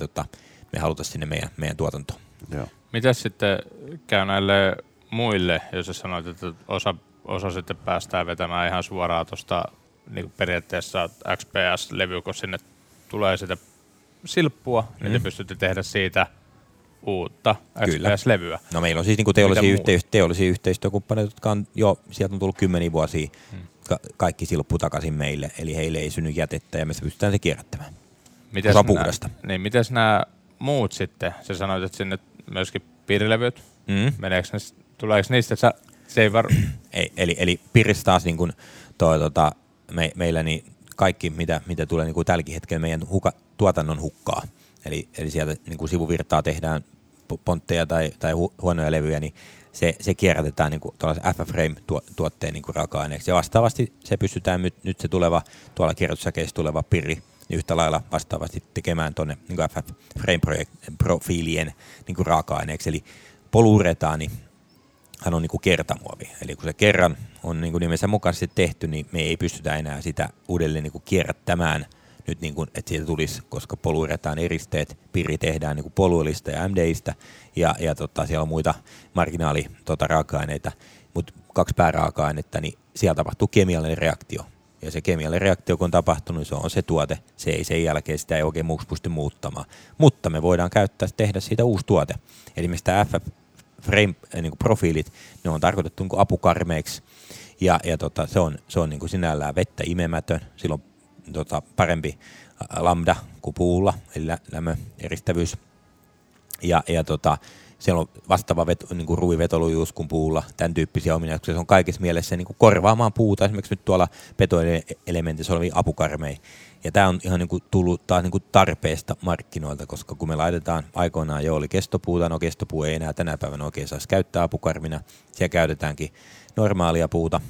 me haluta sinne meidän tuotantoon. Mitäs sitten käy näille muille, jos sä sanoit, että osa sitten päästään vetämään ihan suoraan tuosta niin periaatteessa XPS-levy, kun sinne tulee sitä silppua, niin te pystytte tehdä siitä uutta XPS-levyä. No meillä on siis niin teollisia yhteistyökumppaneita, jotka on jo, sieltä on tullut 10 vuosia kaikki silppu takaisin meille, eli heille ei synny jätettä ja me pystytään se kierrättämään. Osa puhdasta. Niin, mites nämä muut sitten? Sä sanoit, että sinne myöskin piirilevyt, tuleeko niistä, se ei eli PIRS taas niin kuin meillä niin kaikki mitä tulee niin kuin tälläkin hetkellä meidän tuotannon hukkaa. Eli sieltä niin kuin sivuvirtaa tehdään pontteja tai huonoja levyjä, niin se kierrätetään niin kuin FF-frame tuotteen niin kuin raaka-aineeksi. Ja vastaavasti se pystytään nyt se tuleva tuolla kierrätyssäkeissä tuleva pirri niin yhtä lailla vastaavasti tekemään tuonne niin kuin FF-frame profiilien niin kuin raaka-aineeksi. Eli polyuretaani hän on niin kuin kertamuovi. Eli kun se kerran on niin kuin nimensä mukaisesti tehty, niin me ei pystytä enää sitä uudelleen niin kuin kierrättämään, nyt niin kuin, että siitä tulisi, koska polyuretaan eristeet, PIRI tehdään niin kuin poluilista ja MDistä, ja siellä on muita marginaaliraaka-aineita, mutta 2 pääraaka-ainetta, niin siellä tapahtuu kemiallinen reaktio. Ja se kemiallinen reaktio, kun on tapahtunut, niin se on se tuote, se ei sen jälkeen, sitä ei oikein muuksi pysty muuttamaan. Mutta me voidaan tehdä siitä uusi tuote. Eli me sitä FF-profiilit, ne on tarkoitettu niin kuin apukarmeiksi se on niin kuin sinällään vettä imemätön, silloin parempi lambda kuin puulla, eli lämmöeristävyys ja siellä on vastaava niin kuin ruivetolujuus kuin puulla, tämän tyyppisiä ominaisuuksia, se on kaikessa mielessä niin kuin korvaamaan puuta, esimerkiksi nyt tuolla petoelementissä olevia apukarmeja. Ja tämä on ihan niinku tullut taas niinku tarpeesta markkinoilta, koska kun me laitetaan aikoinaan oli kestopuuta, kestopuu ei enää tänä päivänä oikein saisi käyttää apukarmina, siellä käytetäänkin normaalia puuta.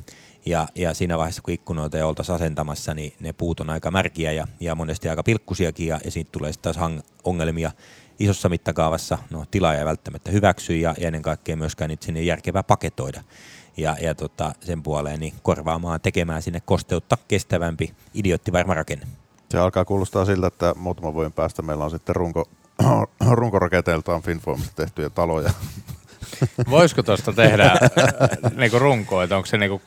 Ja siinä vaiheessa, kun ikkunoita ei oltaisiin asentamassa, niin ne puut on aika märkiä ja monesti aika pilkkusiakin, ja siitä tulee taas ongelmia isossa mittakaavassa. No, tilaaja ei välttämättä hyväksy, ja ennen kaikkea myöskään niitä sinne järkevää paketoida. Sen puoleen niin korvaamaan, tekemään sinne kosteutta kestävämpi, idioottivarma rakenne. Se alkaa kuulostaa siltä, että muutaman vuoden päästä meillä on sitten runkorakenteeltaan FinnFoamista tehtyjä taloja. Voisiko tuosta tehdä niinku runkoa, että onko se niinku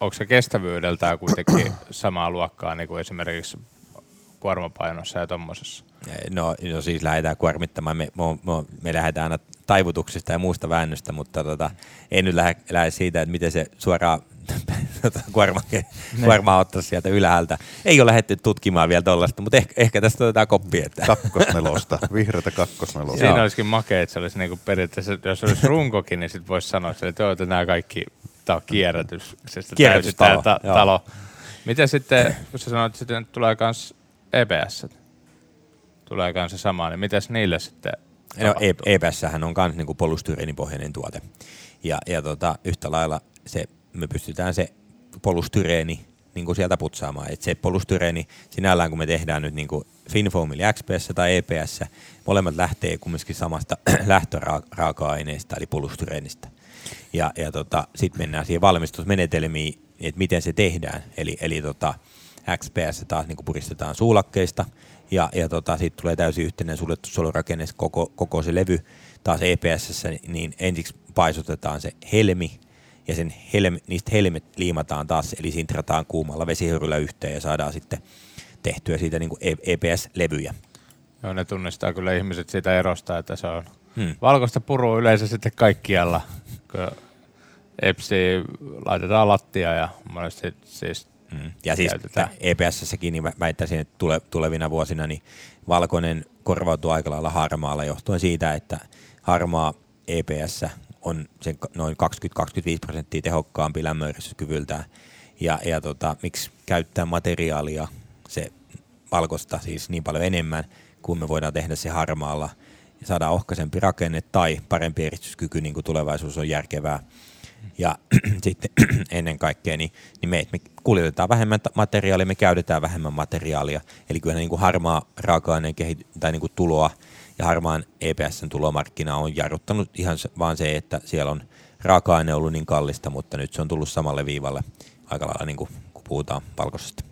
onko se kestävyydeltään kuitenkin samaa luokkaa niin kuin esimerkiksi kuormapainossa ja tuommoisessa? No siis lähdetään kuormittamaan, me lähdetään aina taivutuksista ja muusta väännöstä, mutta ei nyt lähde siitä, että miten se suoraan kuormaa ottaa sieltä ylhäältä. Ei ole lähdetty tutkimaan vielä tollaista, mutta ehkä tästä otetaan koppi. Kakkosnelosta, vihreätä kakkosnelosta. Siinä olisikin makea, että se olisi niinku periaatteessa, jos olisi runkokin, niin sitten voisi sanoa, että joo, nämä kaikki, tämä on kierrätystalo. Miten sitten, kun sä sanoit, että tulee myös EPS, tulee kanssa samaan, niin mitäs niille sitten tapahtuu? No EPS-sähän on myös niinku polystyreenipohjainen tuote. Ja yhtä lailla me pystytään se polystyreeni niinku sieltä putsaamaan. Et se polystyreeni sinällään, kun me tehdään nyt niinku FinnFoam eli XPS tai EPS, molemmat lähtee kumminkin samasta lähtöraaka-aineesta eli polystyreenistä. Ja sitten mennään siihen valmistusmenetelmiin, että miten se tehdään. Eli XPS taas niinku puristetaan suulakkeista. Ja siitä tulee täysin yhteinen suljettu solurakenne koko se levy. Taas EPS:ssä niin ensiksi paisutetaan se helmi ja sen niistä helmet liimataan taas, eli sintrataan kuumalla vesihöyryllä yhteen ja saadaan sitten tehtyä siitä niin kuin EPS-levyjä. Joo, ne tunnistaa kyllä ihmiset siitä erosta, että se on valkoista purua yleensä sitten kaikkialla. EPSi laitetaan lattia ja monesti siis ja siis EPS-säkin niin väittäisin, että tulevina vuosina niin valkoinen korvautuu aika lailla harmaalla johtuen siitä, että harmaa EPS on sen noin 20-25% tehokkaampi lämmöneristyskyvyltään. Ja miksi käyttää materiaalia se valkosta siis niin paljon enemmän, kun me voidaan tehdä se harmaalla ja saada ohkaisempi rakenne tai parempi eristyskyky, niin kuin tulevaisuus on järkevää. Ja sitten ennen kaikkea niin me kuljetetaan vähemmän materiaalia, me käytetään vähemmän materiaalia. Eli kyllähän niin kuin harmaa raaka-aineen niin kuin tuloa ja harmaan EPS:n tulomarkkina on jarruttanut ihan vaan se, että siellä on raaka-aine ollut niin kallista, mutta nyt se on tullut samalle viivalle aika lailla, niin kuin, kun puhutaan valkoisesta.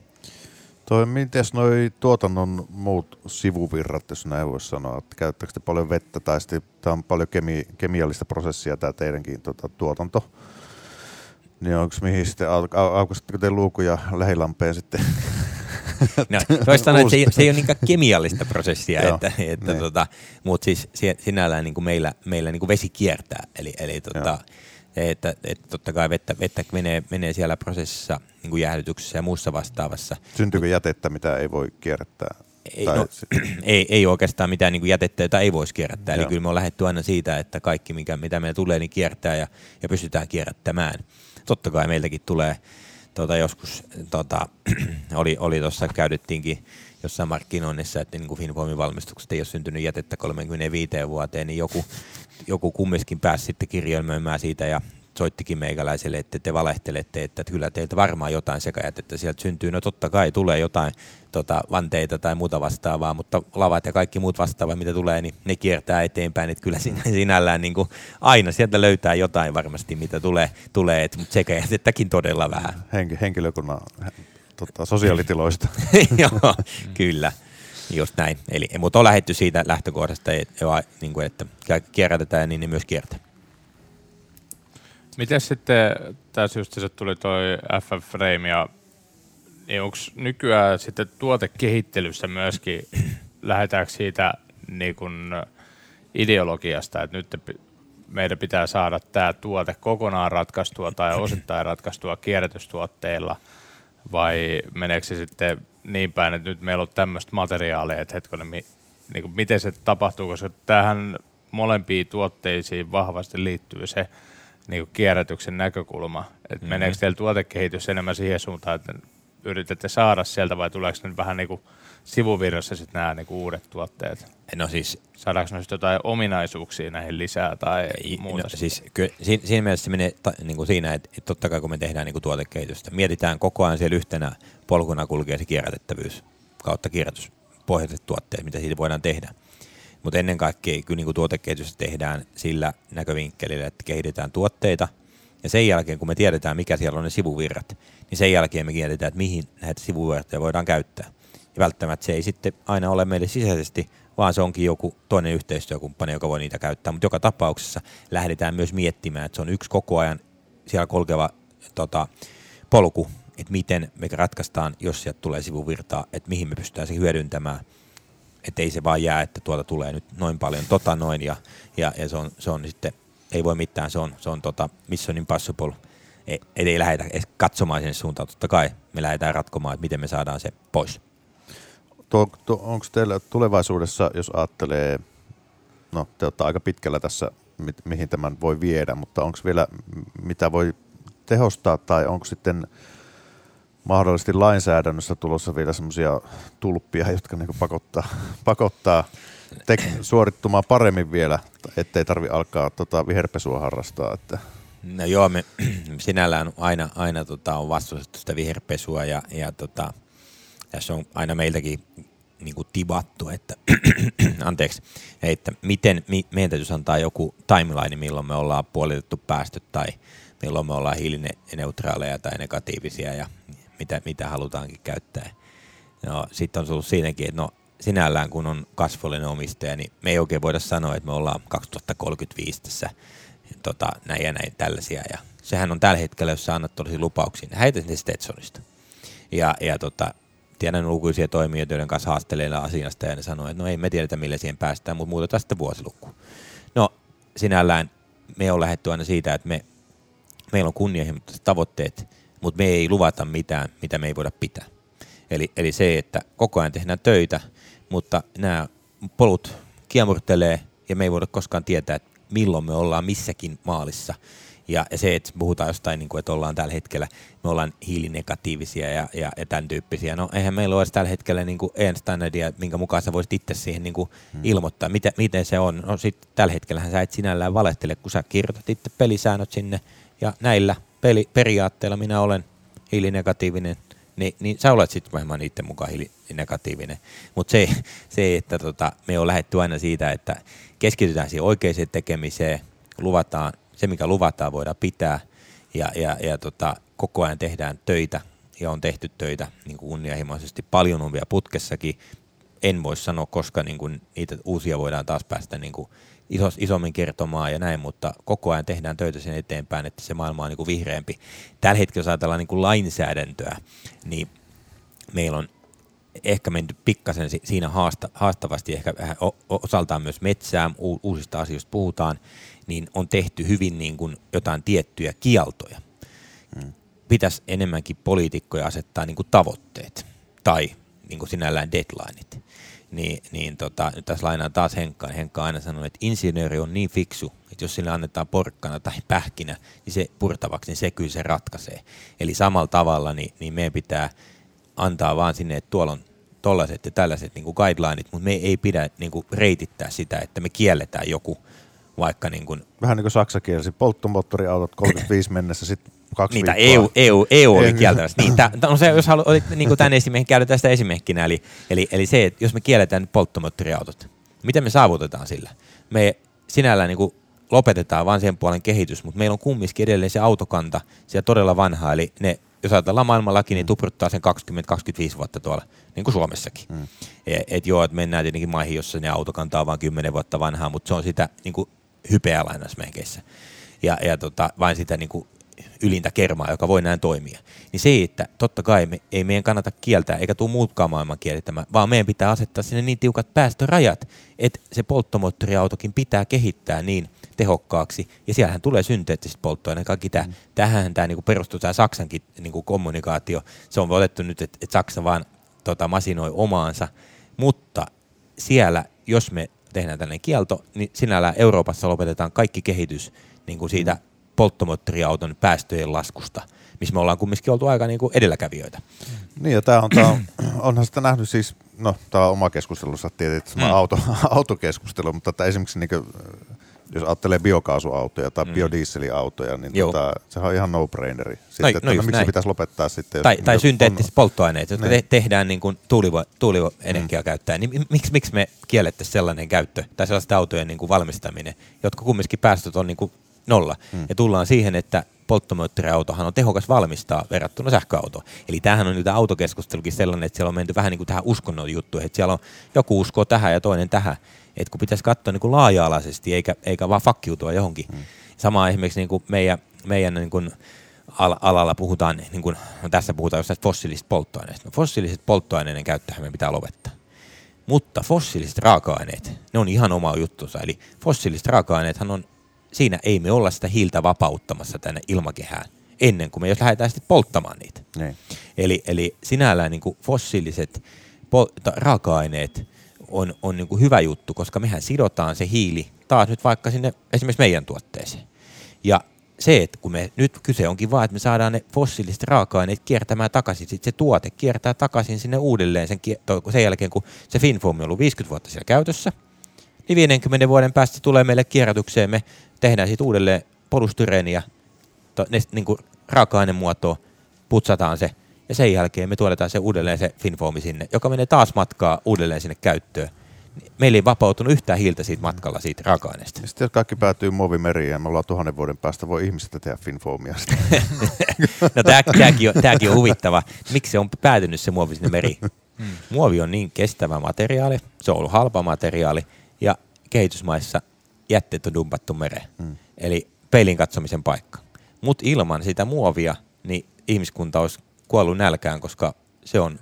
Mites noi tuotannon muut sivuvirrat, jos näin voisi sanoa, että käyttääkö te paljon vettä tai sitten tämä on paljon kemiallista prosessia tämä teidänkin tuotanto, niin onko mihin sitten, aukaisitteko te luukuja lähilampeen sitten? No, toistaan, että se ei ole niinkään kemiallista prosessia, mutta siis sinällään niin kuin meillä niin kuin vesi kiertää, eli että totta kai vettä menee siellä prosessissa niin kuin jäähdytyksessä ja muussa vastaavassa. Syntyykö jätettä, mitä ei voi kierrättää? Ei oikeastaan mitään niin kuin jätettä, jota ei voisi kierrättää. Eli kyllä me on lähdetty aina siitä, että kaikki, mitä meillä tulee, niin kiertää ja pystytään kierrättämään. Totta kai meiltäkin tulee joskus, oli tuossa käydyttiinkin jossain markkinoinnissa, että niin kuin FinnFoamin valmistukset ei ole syntynyt jätettä 35 vuoteen, niin joku kumminkin pääsi sitten kirjoilemaan siitä ja soittikin meikäläiselle, että te valehtelette, että kyllä teiltä varmaan jotain sekajätettä sieltä syntyy. No totta kai tulee jotain vanteita tai muuta vastaavaa, mutta lavat ja kaikki muut vastaavat, mitä tulee, niin ne kiertää eteenpäin. Että kyllä sinällään niin kuin aina sieltä löytää jotain varmasti, mitä tulee mutta sekajätettäkin todella vähän. Henkilökunnan sosiaalitiloista. Joo, kyllä. Just näin. Eli on lähdetty siitä lähtökohdasta, että kierrätetään, niin ne myös kiertää. Miten sitten tässä justiinsa tuli toi FF-frame ja niin onko nykyään sitten tuotekehittelyssä myöskin lähdetäänkö siitä niin kun ideologiasta, että nyt meidän pitää saada tämä tuote kokonaan ratkaistua tai osittain ratkaistua kierrätystuotteilla vai meneekö se sitten niin päin, että nyt meillä on tämmöistä materiaalia, että niin miten se tapahtuu, koska tähän molempiin tuotteisiin vahvasti liittyy se niin kuin kierrätyksen näkökulma, että meneekö teillä tuotekehitys enemmän siihen suuntaan, että yritätte saada sieltä vai tuleeko nyt vähän niin kuin sivuvirrassa sitten nämä niin kuin uudet tuotteet? No siis, saadaanko ne jotain ominaisuuksia näihin lisää tai muuta? No siis, kyllä, siinä mielessä se menee niin kuin siinä, että totta kai kun me tehdään niin kuin tuotekehitystä, mietitään koko ajan siellä yhtenä polkuna kulkee se kierrätettävyys kautta kierrätyspohjaiset tuotteet, mitä siitä voidaan tehdä. Mutta ennen kaikkea kyllä niin tuotekehitystä tehdään sillä näkövinkkelillä, että kehitetään tuotteita ja sen jälkeen kun me tiedetään mikä siellä on ne sivuvirrat, niin sen jälkeen me tiedetään, että mihin näitä sivuvirtoja voidaan käyttää. Ja välttämättä se ei sitten aina ole meille sisäisesti, vaan se onkin joku toinen yhteistyökumppani, joka voi niitä käyttää. Mutta joka tapauksessa lähdetään myös miettimään, että se on yksi koko ajan siellä kolkeva polku, että miten me ratkaistaan, jos sieltä tulee sivuvirtaa, että mihin me pystytään se hyödyntämään. Että ei se vaan jää, että tuolta tulee nyt noin paljon ja se on sitten, ei voi mitään, se on mission impossible. Ei lähdetä edes katsomaan sen suuntaan, totta kai me lähdetään ratkomaan, että miten me saadaan se pois. Onko teillä tulevaisuudessa, jos ajattelee, no te olette aika pitkällä tässä, mihin tämän voi viedä, mutta onko vielä, mitä voi tehostaa tai onko sitten mahdollisesti lainsäädännössä tulossa vielä semmoisia tulppia, jotka niinku pakottaa suorittumaan paremmin vielä, ettei tarvitse alkaa viherpesua harrastaa. Että. No joo, me sinällään aina on vastustettu sitä viherpesua ja tässä on aina meiltäkin niinku tivattu, että anteeksi, että miten meidän täytyisi antaa joku timeline, milloin me ollaan puolitettu päästöt tai milloin me ollaan hiilineutraaleja tai negatiivisia ja mitä halutaankin käyttää. No, sitten on tullut siinäkin, että no, sinällään kun on kasvollinen omistaja, niin me ei oikein voida sanoa, että me ollaan 2035 tässä näin ja näin tällaisia. Ja sehän on tällä hetkellä, jos sä annat tosi lupauksia, niin häitä sinne Stetsonista. Ja tiedän lukuisia toimijoita, joiden kanssa haasteleilla asiasta ja ne sanoo, että no ei me tiedetä millä siihen päästään, mutta muutetaan sitä vuosilukua. No sinällään me on lähdetty aina siitä, että meillä on kunnianhimoiset tavoitteet, mutta me ei luvata mitään, mitä me ei voida pitää. Eli se, että koko ajan tehdään töitä, mutta nämä polut kiemurtelee ja me ei voida koskaan tietää, että milloin me ollaan missäkin maalissa. Ja se, että puhutaan jostain, niin kuin, että ollaan tällä hetkellä, me ollaan hiilinegatiivisia ja tämän tyyppisiä. No eihän meillä ole tällä hetkellä niin kuin EN-standardia, minkä mukaan sä voisit itse siihen niin kuin ilmoittaa. Miten se on? No sitten tällä hetkellähän sä et sinällään valehtele, kun sä kirjoitat itse pelisäännöt sinne ja näillä periaatteella minä olen hiilinegatiivinen, niin sä olet sitten vähemmän niiden mukaan hiilinegatiivinen. Mutta se, että me on lähdetty aina siitä, että keskitytään siihen oikeaan tekemiseen, luvataan, se mikä luvataan voidaan pitää ja koko ajan tehdään töitä ja on tehty töitä niin kuin kunnianhimoisesti. Paljon on vielä putkessakin, en voi sanoa, koska niin kuin niitä uusia voidaan taas päästä niin kuin isommin kertomaan ja näin, mutta koko ajan tehdään töitä sen eteenpäin, että se maailma on niin kuin vihreämpi. Tällä hetkellä, jos ajatellaan niin kuin lainsäädäntöä, niin meillä on ehkä menty pikkasen siinä haastavasti, ehkä vähän osaltaan myös metsään, uusista asioista puhutaan, niin on tehty hyvin niin kuin jotain tiettyjä kieltoja. Pitäisi enemmänkin poliitikkoja asettaa niin kuin tavoitteet tai niin kuin sinällään deadlineit. Nyt tässä lainaan taas Henkkaan. Henkka aina sanoi, että insinööri on niin fiksu, että jos sille annetaan porkkana tai pähkinä, niin se purtavaksi, niin se kyllä se ratkaisee. Eli samalla tavalla niin meidän pitää antaa vaan sinne, että tuolla on tollaiset ja tällaiset niin kuin guidelineit, mutta me ei pidä niin kuin reitittää sitä, että me kielletään joku vaikka niin kuin... Vähän niin kuin Saksa kielsi, polttomoottoriautot 35 mennessä, sitten 2 viikkoa. EU oli kieltävästi. Jos olit niin tämän esimiehen, käytetään sitä esimiehenä. Eli se, että jos me kielletään nyt polttomoottoriautot, miten me saavutetaan sillä? Me sinällään niin kuin lopetetaan vaan sen puolen kehitys, mutta meillä on kumminkin edelleen se autokanta, siellä todella vanha, eli ne, jos ajatellaan maailmanlaki, niin tupruttaa sen 20-25 vuotta tuolla, niin kuin Suomessakin. Että mennään tietenkin maihin, jossa ne autokanta on vain 10 vuotta vanhaa, mutta se on sitä niin kuin hypeä lainausmerkeissä. Ja vain sitä niin kuin ylintä kermaa, joka voi näin toimia. Niin se, että totta kai ei meidän kannata kieltää, eikä tule muutkaan maailman kieltämään, vaan meidän pitää asettaa sinne niin tiukat päästörajat, että se polttomoottoriautokin pitää kehittää niin tehokkaaksi, ja siellähän tulee synteettiset polttoaineet, kaikki tämä. Tähän tämä niin perustuu tämä Saksankin niin kuin kommunikaatio. Se on otettu nyt, että Saksa vaan masinoi omaansa, mutta siellä, jos me tehdään tällainen kielto, niin sinällään Euroopassa lopetetaan kaikki kehitys niin kuin siitä polttomoottoriauton päästöjen laskusta, missä me ollaan kumminkin oltu aika niin kuin edelläkävijöitä. Niin ja onhan sitä nähnyt siis, no tämä on oma keskustelussa tietysti autokeskustelu, mutta että esimerkiksi niin kuin, jos ajattelee biokaasuautoja tai biodieseliautoja, niin sehän on ihan no-braineri. Miksi pitäisi lopettaa sitten? Tai synteettiset polttoaineet, jotka tehdään niin kuin tuulivoenergiaa käyttäen. Niin miksi me kiellettäisiin sellainen käyttö tai sellaisten autojen niin kuin valmistaminen, jotka kumminkin päästöt on niin kuin nolla. Ja tullaan siihen, että polttomoottoriautohan on tehokas valmistaa verrattuna sähköautoon. Eli tämähän on nyt tämä autokeskustelukin sellainen, että siellä on menty vähän niin kuin tähän uskonnon juttuihin, että siellä on joku uskoo tähän ja toinen tähän. Että kun pitäisi katsoa niin kuin laaja-alaisesti, eikä vaan fakkiutua johonkin. Sama esimerkiksi niin kuin meidän niin kuin alalla puhutaan, niin kuin, no tässä puhutaan jostain fossiilisista polttoaineista. No fossiiliset polttoaineiden käyttöhän me pitää lopettaa. Mutta fossiiliset raaka-aineet, ne on ihan oma juttunsa. Eli fossiiliset raaka-aineethan on, siinä ei me olla sitä hiiltä vapauttamassa tänne ilmakehään, ennen kuin me jos lähdetään sitten polttamaan niitä. Näin. Eli sinällään niin kuin fossiiliset raaka-aineet on niin kuin hyvä juttu, koska mehän sidotaan se hiili taas nyt vaikka sinne esimerkiksi meidän tuotteeseen. Ja se, että kun me nyt kyse onkin vaan, että me saadaan ne fossiiliset raaka-aineet kiertämään takaisin, sitten se tuote kiertää takaisin sinne uudelleen sen jälkeen, kun se FinnFoam on ollut 50 vuotta siellä käytössä, niin 50 vuoden päästä se tulee meille kierrätykseen, me tehdään sitten uudelleen polystyreeniä, niin kuin raaka-ainemuotoa, putsataan se, ja sen jälkeen me tuotetaan se uudelleen se FinnFoam sinne, joka menee taas matkaa uudelleen sinne käyttöön. Meillä ei vapautunut yhtään hiiltä siitä matkalla siitä raaka-aineesta. Sitten jos kaikki päätyy muovimeriin ja me ollaan 1000 vuoden päästä, voi ihmiset tehdä FinnFoamia. No tämäkin on huvittava. Miksi se on päätynyt se muovi sinne meriin? Muovi on niin kestävä materiaali, se on ollut halpa materiaali ja kehitysmaissa jätteet on dumpattu mereen. Eli peilin katsomisen paikka. Mutta ilman sitä muovia niin ihmiskunta olisi kuollut nälkään, koska se on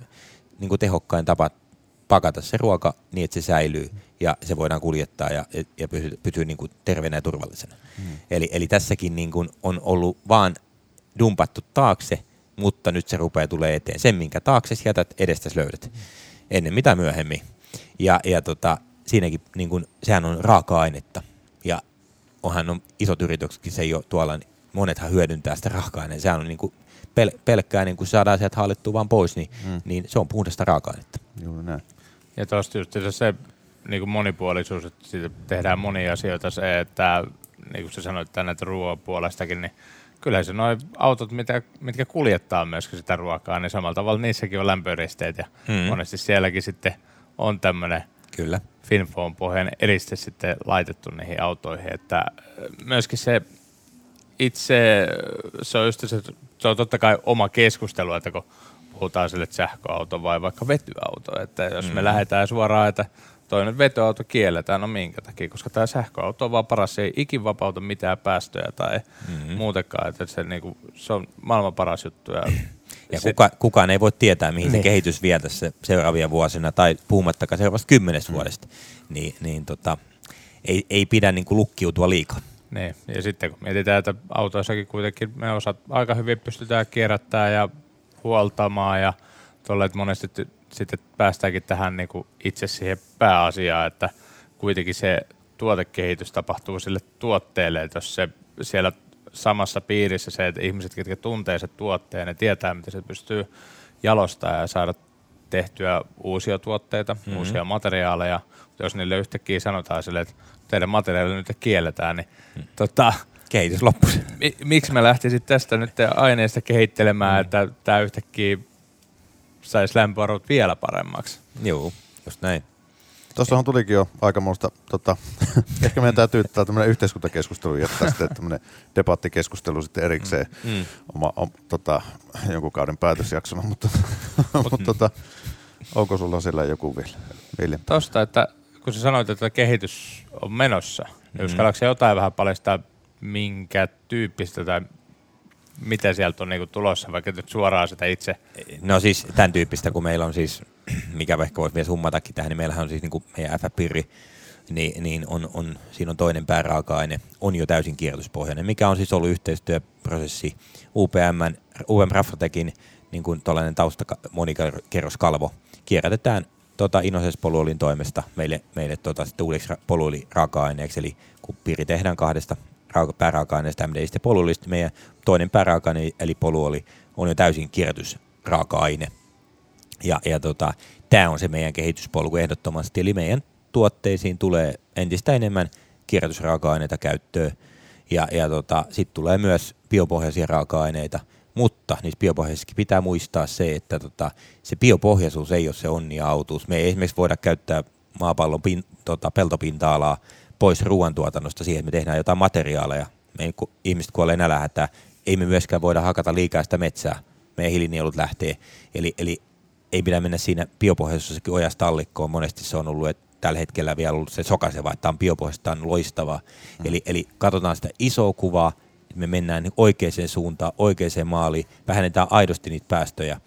niin kuin tehokkain tapa pakata se ruoka niin, että se säilyy ja se voidaan kuljettaa ja pysyy niin kuin terveenä ja turvallisena. Eli tässäkin niin kuin on ollut vaan dumpattu taakse, mutta nyt se rupeaa tulee eteen. Sen, minkä taakse jätät, edestäsi löydät. Ennen mitä myöhemmin. Ja siinäkin niin kuin, sehän on raaka-ainetta. Ja onhan on isot yrityksetkin, se ei ole tuolla, niin monethan hyödyntää sitä raaka-ainetta. Sehän on niin kuin pelkkää, niin kun saadaan sieltä hallittua vaan pois, niin se on puhdasta raaka-ainetta. Juuri näin. Ja tuosta just se niin kuin monipuolisuus, että siitä tehdään monia asioita, se, että niin kuin sä sanoit tänne, että ruoan puolestakin, niin kyllä se nuo autot, mitkä kuljettaa myöskin sitä ruokaa, niin samalla tavalla niissäkin on lämpöeristeet ja monesti sielläkin sitten on tämmöinen FinnFoam pohjan eriste sitten laitettu niihin autoihin, että myöskin se itse, se on just se, se on totta kai oma keskustelu, että kun puhutaan sille, että sähköauto vai vaikka vetyauto, että jos me lähdetään suoraan, että toinen vetyauto kielletään, no minkä takia, koska tämä sähköauto on vaan paras, se ei ikin vapauta mitään päästöjä tai muutenkaan, että se, niin kuin, se on maailman paras juttu. Ja kukaan ei voi tietää, mihin se kehitys vie tässä seuraavia vuosina tai puhumattakaan seuraavasta 10 vuodesta, niin ei pidä niin kuin lukkiutua liikaa. Niin, ja sitten kun mietitään, että autoissakin kuitenkin me osat aika hyvin pystytään kierrättämään ja huoltamaan ja tuolla, että monesti sitten päästäänkin tähän niin kuin itse siihen pääasiaan, että kuitenkin se tuotekehitys tapahtuu sille tuotteelle, että jos se siellä samassa piirissä se, että ihmiset, ketkä tuntee sen tuotteen, ne tietää, miten se pystyy jalostamaan ja saada tehtyä uusia tuotteita, uusia materiaaleja. Jos niille yhtäkkiä sanotaan sille, että teidän materiaali nyt kielletään, niin kehitys loppuisi. Miksi mä lähtisin tästä nyt aineesta kehittelemään, että tämä yhtäkkiä saisi lämpöarvot vielä paremmaksi? Joo, just näin. Tuossahan tulikin jo aikamoista, ehkä meidän täytyy tämmöinen yhteiskuntakeskustelu jättää sitten tämmöinen debattikeskustelu sitten erikseen jonkun kauden päätösjaksona, mutta onko sulla siellä joku vielä? Tuosta, että kun sä sanoit, että kehitys on menossa, niin uskallatko jotain vähän paljastaa, minkä tyyppistä tai mitä sieltä on niinku tulossa, vaikka nyt suoraan sitä itse? No siis tämän tyyppistä, kun meillä on siis, mikä ehkä voisi vielä summatakin tähän, niin meillähän on siis niinku meidän FF-pirri, niin siinä on toinen pääraaka-aine, on jo täysin kierrätyspohjainen, mikä on siis ollut yhteistyöprosessi UPM-Rafrotecin niin kuin tuollainen taustakerroskalvo kierrätetään Innoces poluolin toimesta meille sitten uudeksi poluoliraaka-aineeksi, eli kun piiri tehdään 2 pääraaka-aineesta MDistä poluolista, meidän toinen pääraaka-aine eli poluoli on jo täysin kierrätysraaka-aine. Ja tämä on se meidän kehityspolku ehdottomasti, eli meidän tuotteisiin tulee entistä enemmän kierrätysraaka-aineita käyttöön ja sitten tulee myös biopohjaisia raaka-aineita. Mutta niissä biopohjaisissakin pitää muistaa se, että se biopohjaisuus ei ole se onni ja autuus. Me ei esimerkiksi voida käyttää maapallon peltopinta-alaa pois ruoantuotannosta siihen, että me tehdään jotain materiaaleja. Me ihmiset kuolee nälänhätään. Ei me myöskään voida hakata liikaa sitä metsää. Meidän hiilinielut lähtee. Eli ei pidä mennä siinä biopohjaisuussakin ojasta allikkoon. Monesti se on ollut, että tällä hetkellä vielä ollut se sokaiseva, että tämä on biopohjaista, tämä on loistavaa. Eli katsotaan sitä isoa kuvaa. että me mennään oikeaan suuntaan, oikeaan maaliin, vähennetään aidosti niitä päästöjä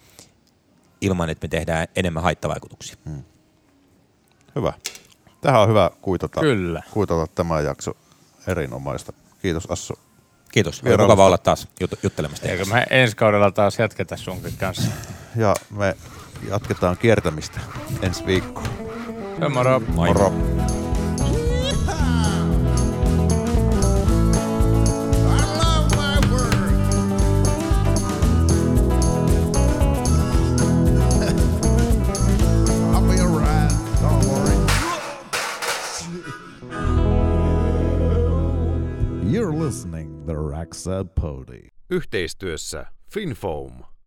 ilman, että me tehdään enemmän haittavaikutuksia. Hmm. Hyvä. Tähän on hyvä kuitata tämä jakso. Erinomaista. Kiitos Asso. Kiitos. Oli mukava olla taas juttelemassa. Eikö me ensi kaudella taas jatketa sunkin kanssa? Ja me jatketaan kiertämistä ensi viikkoon. Moro. Moro. You're listening the Raxa Podi. Yhteistyössä FinnFoam.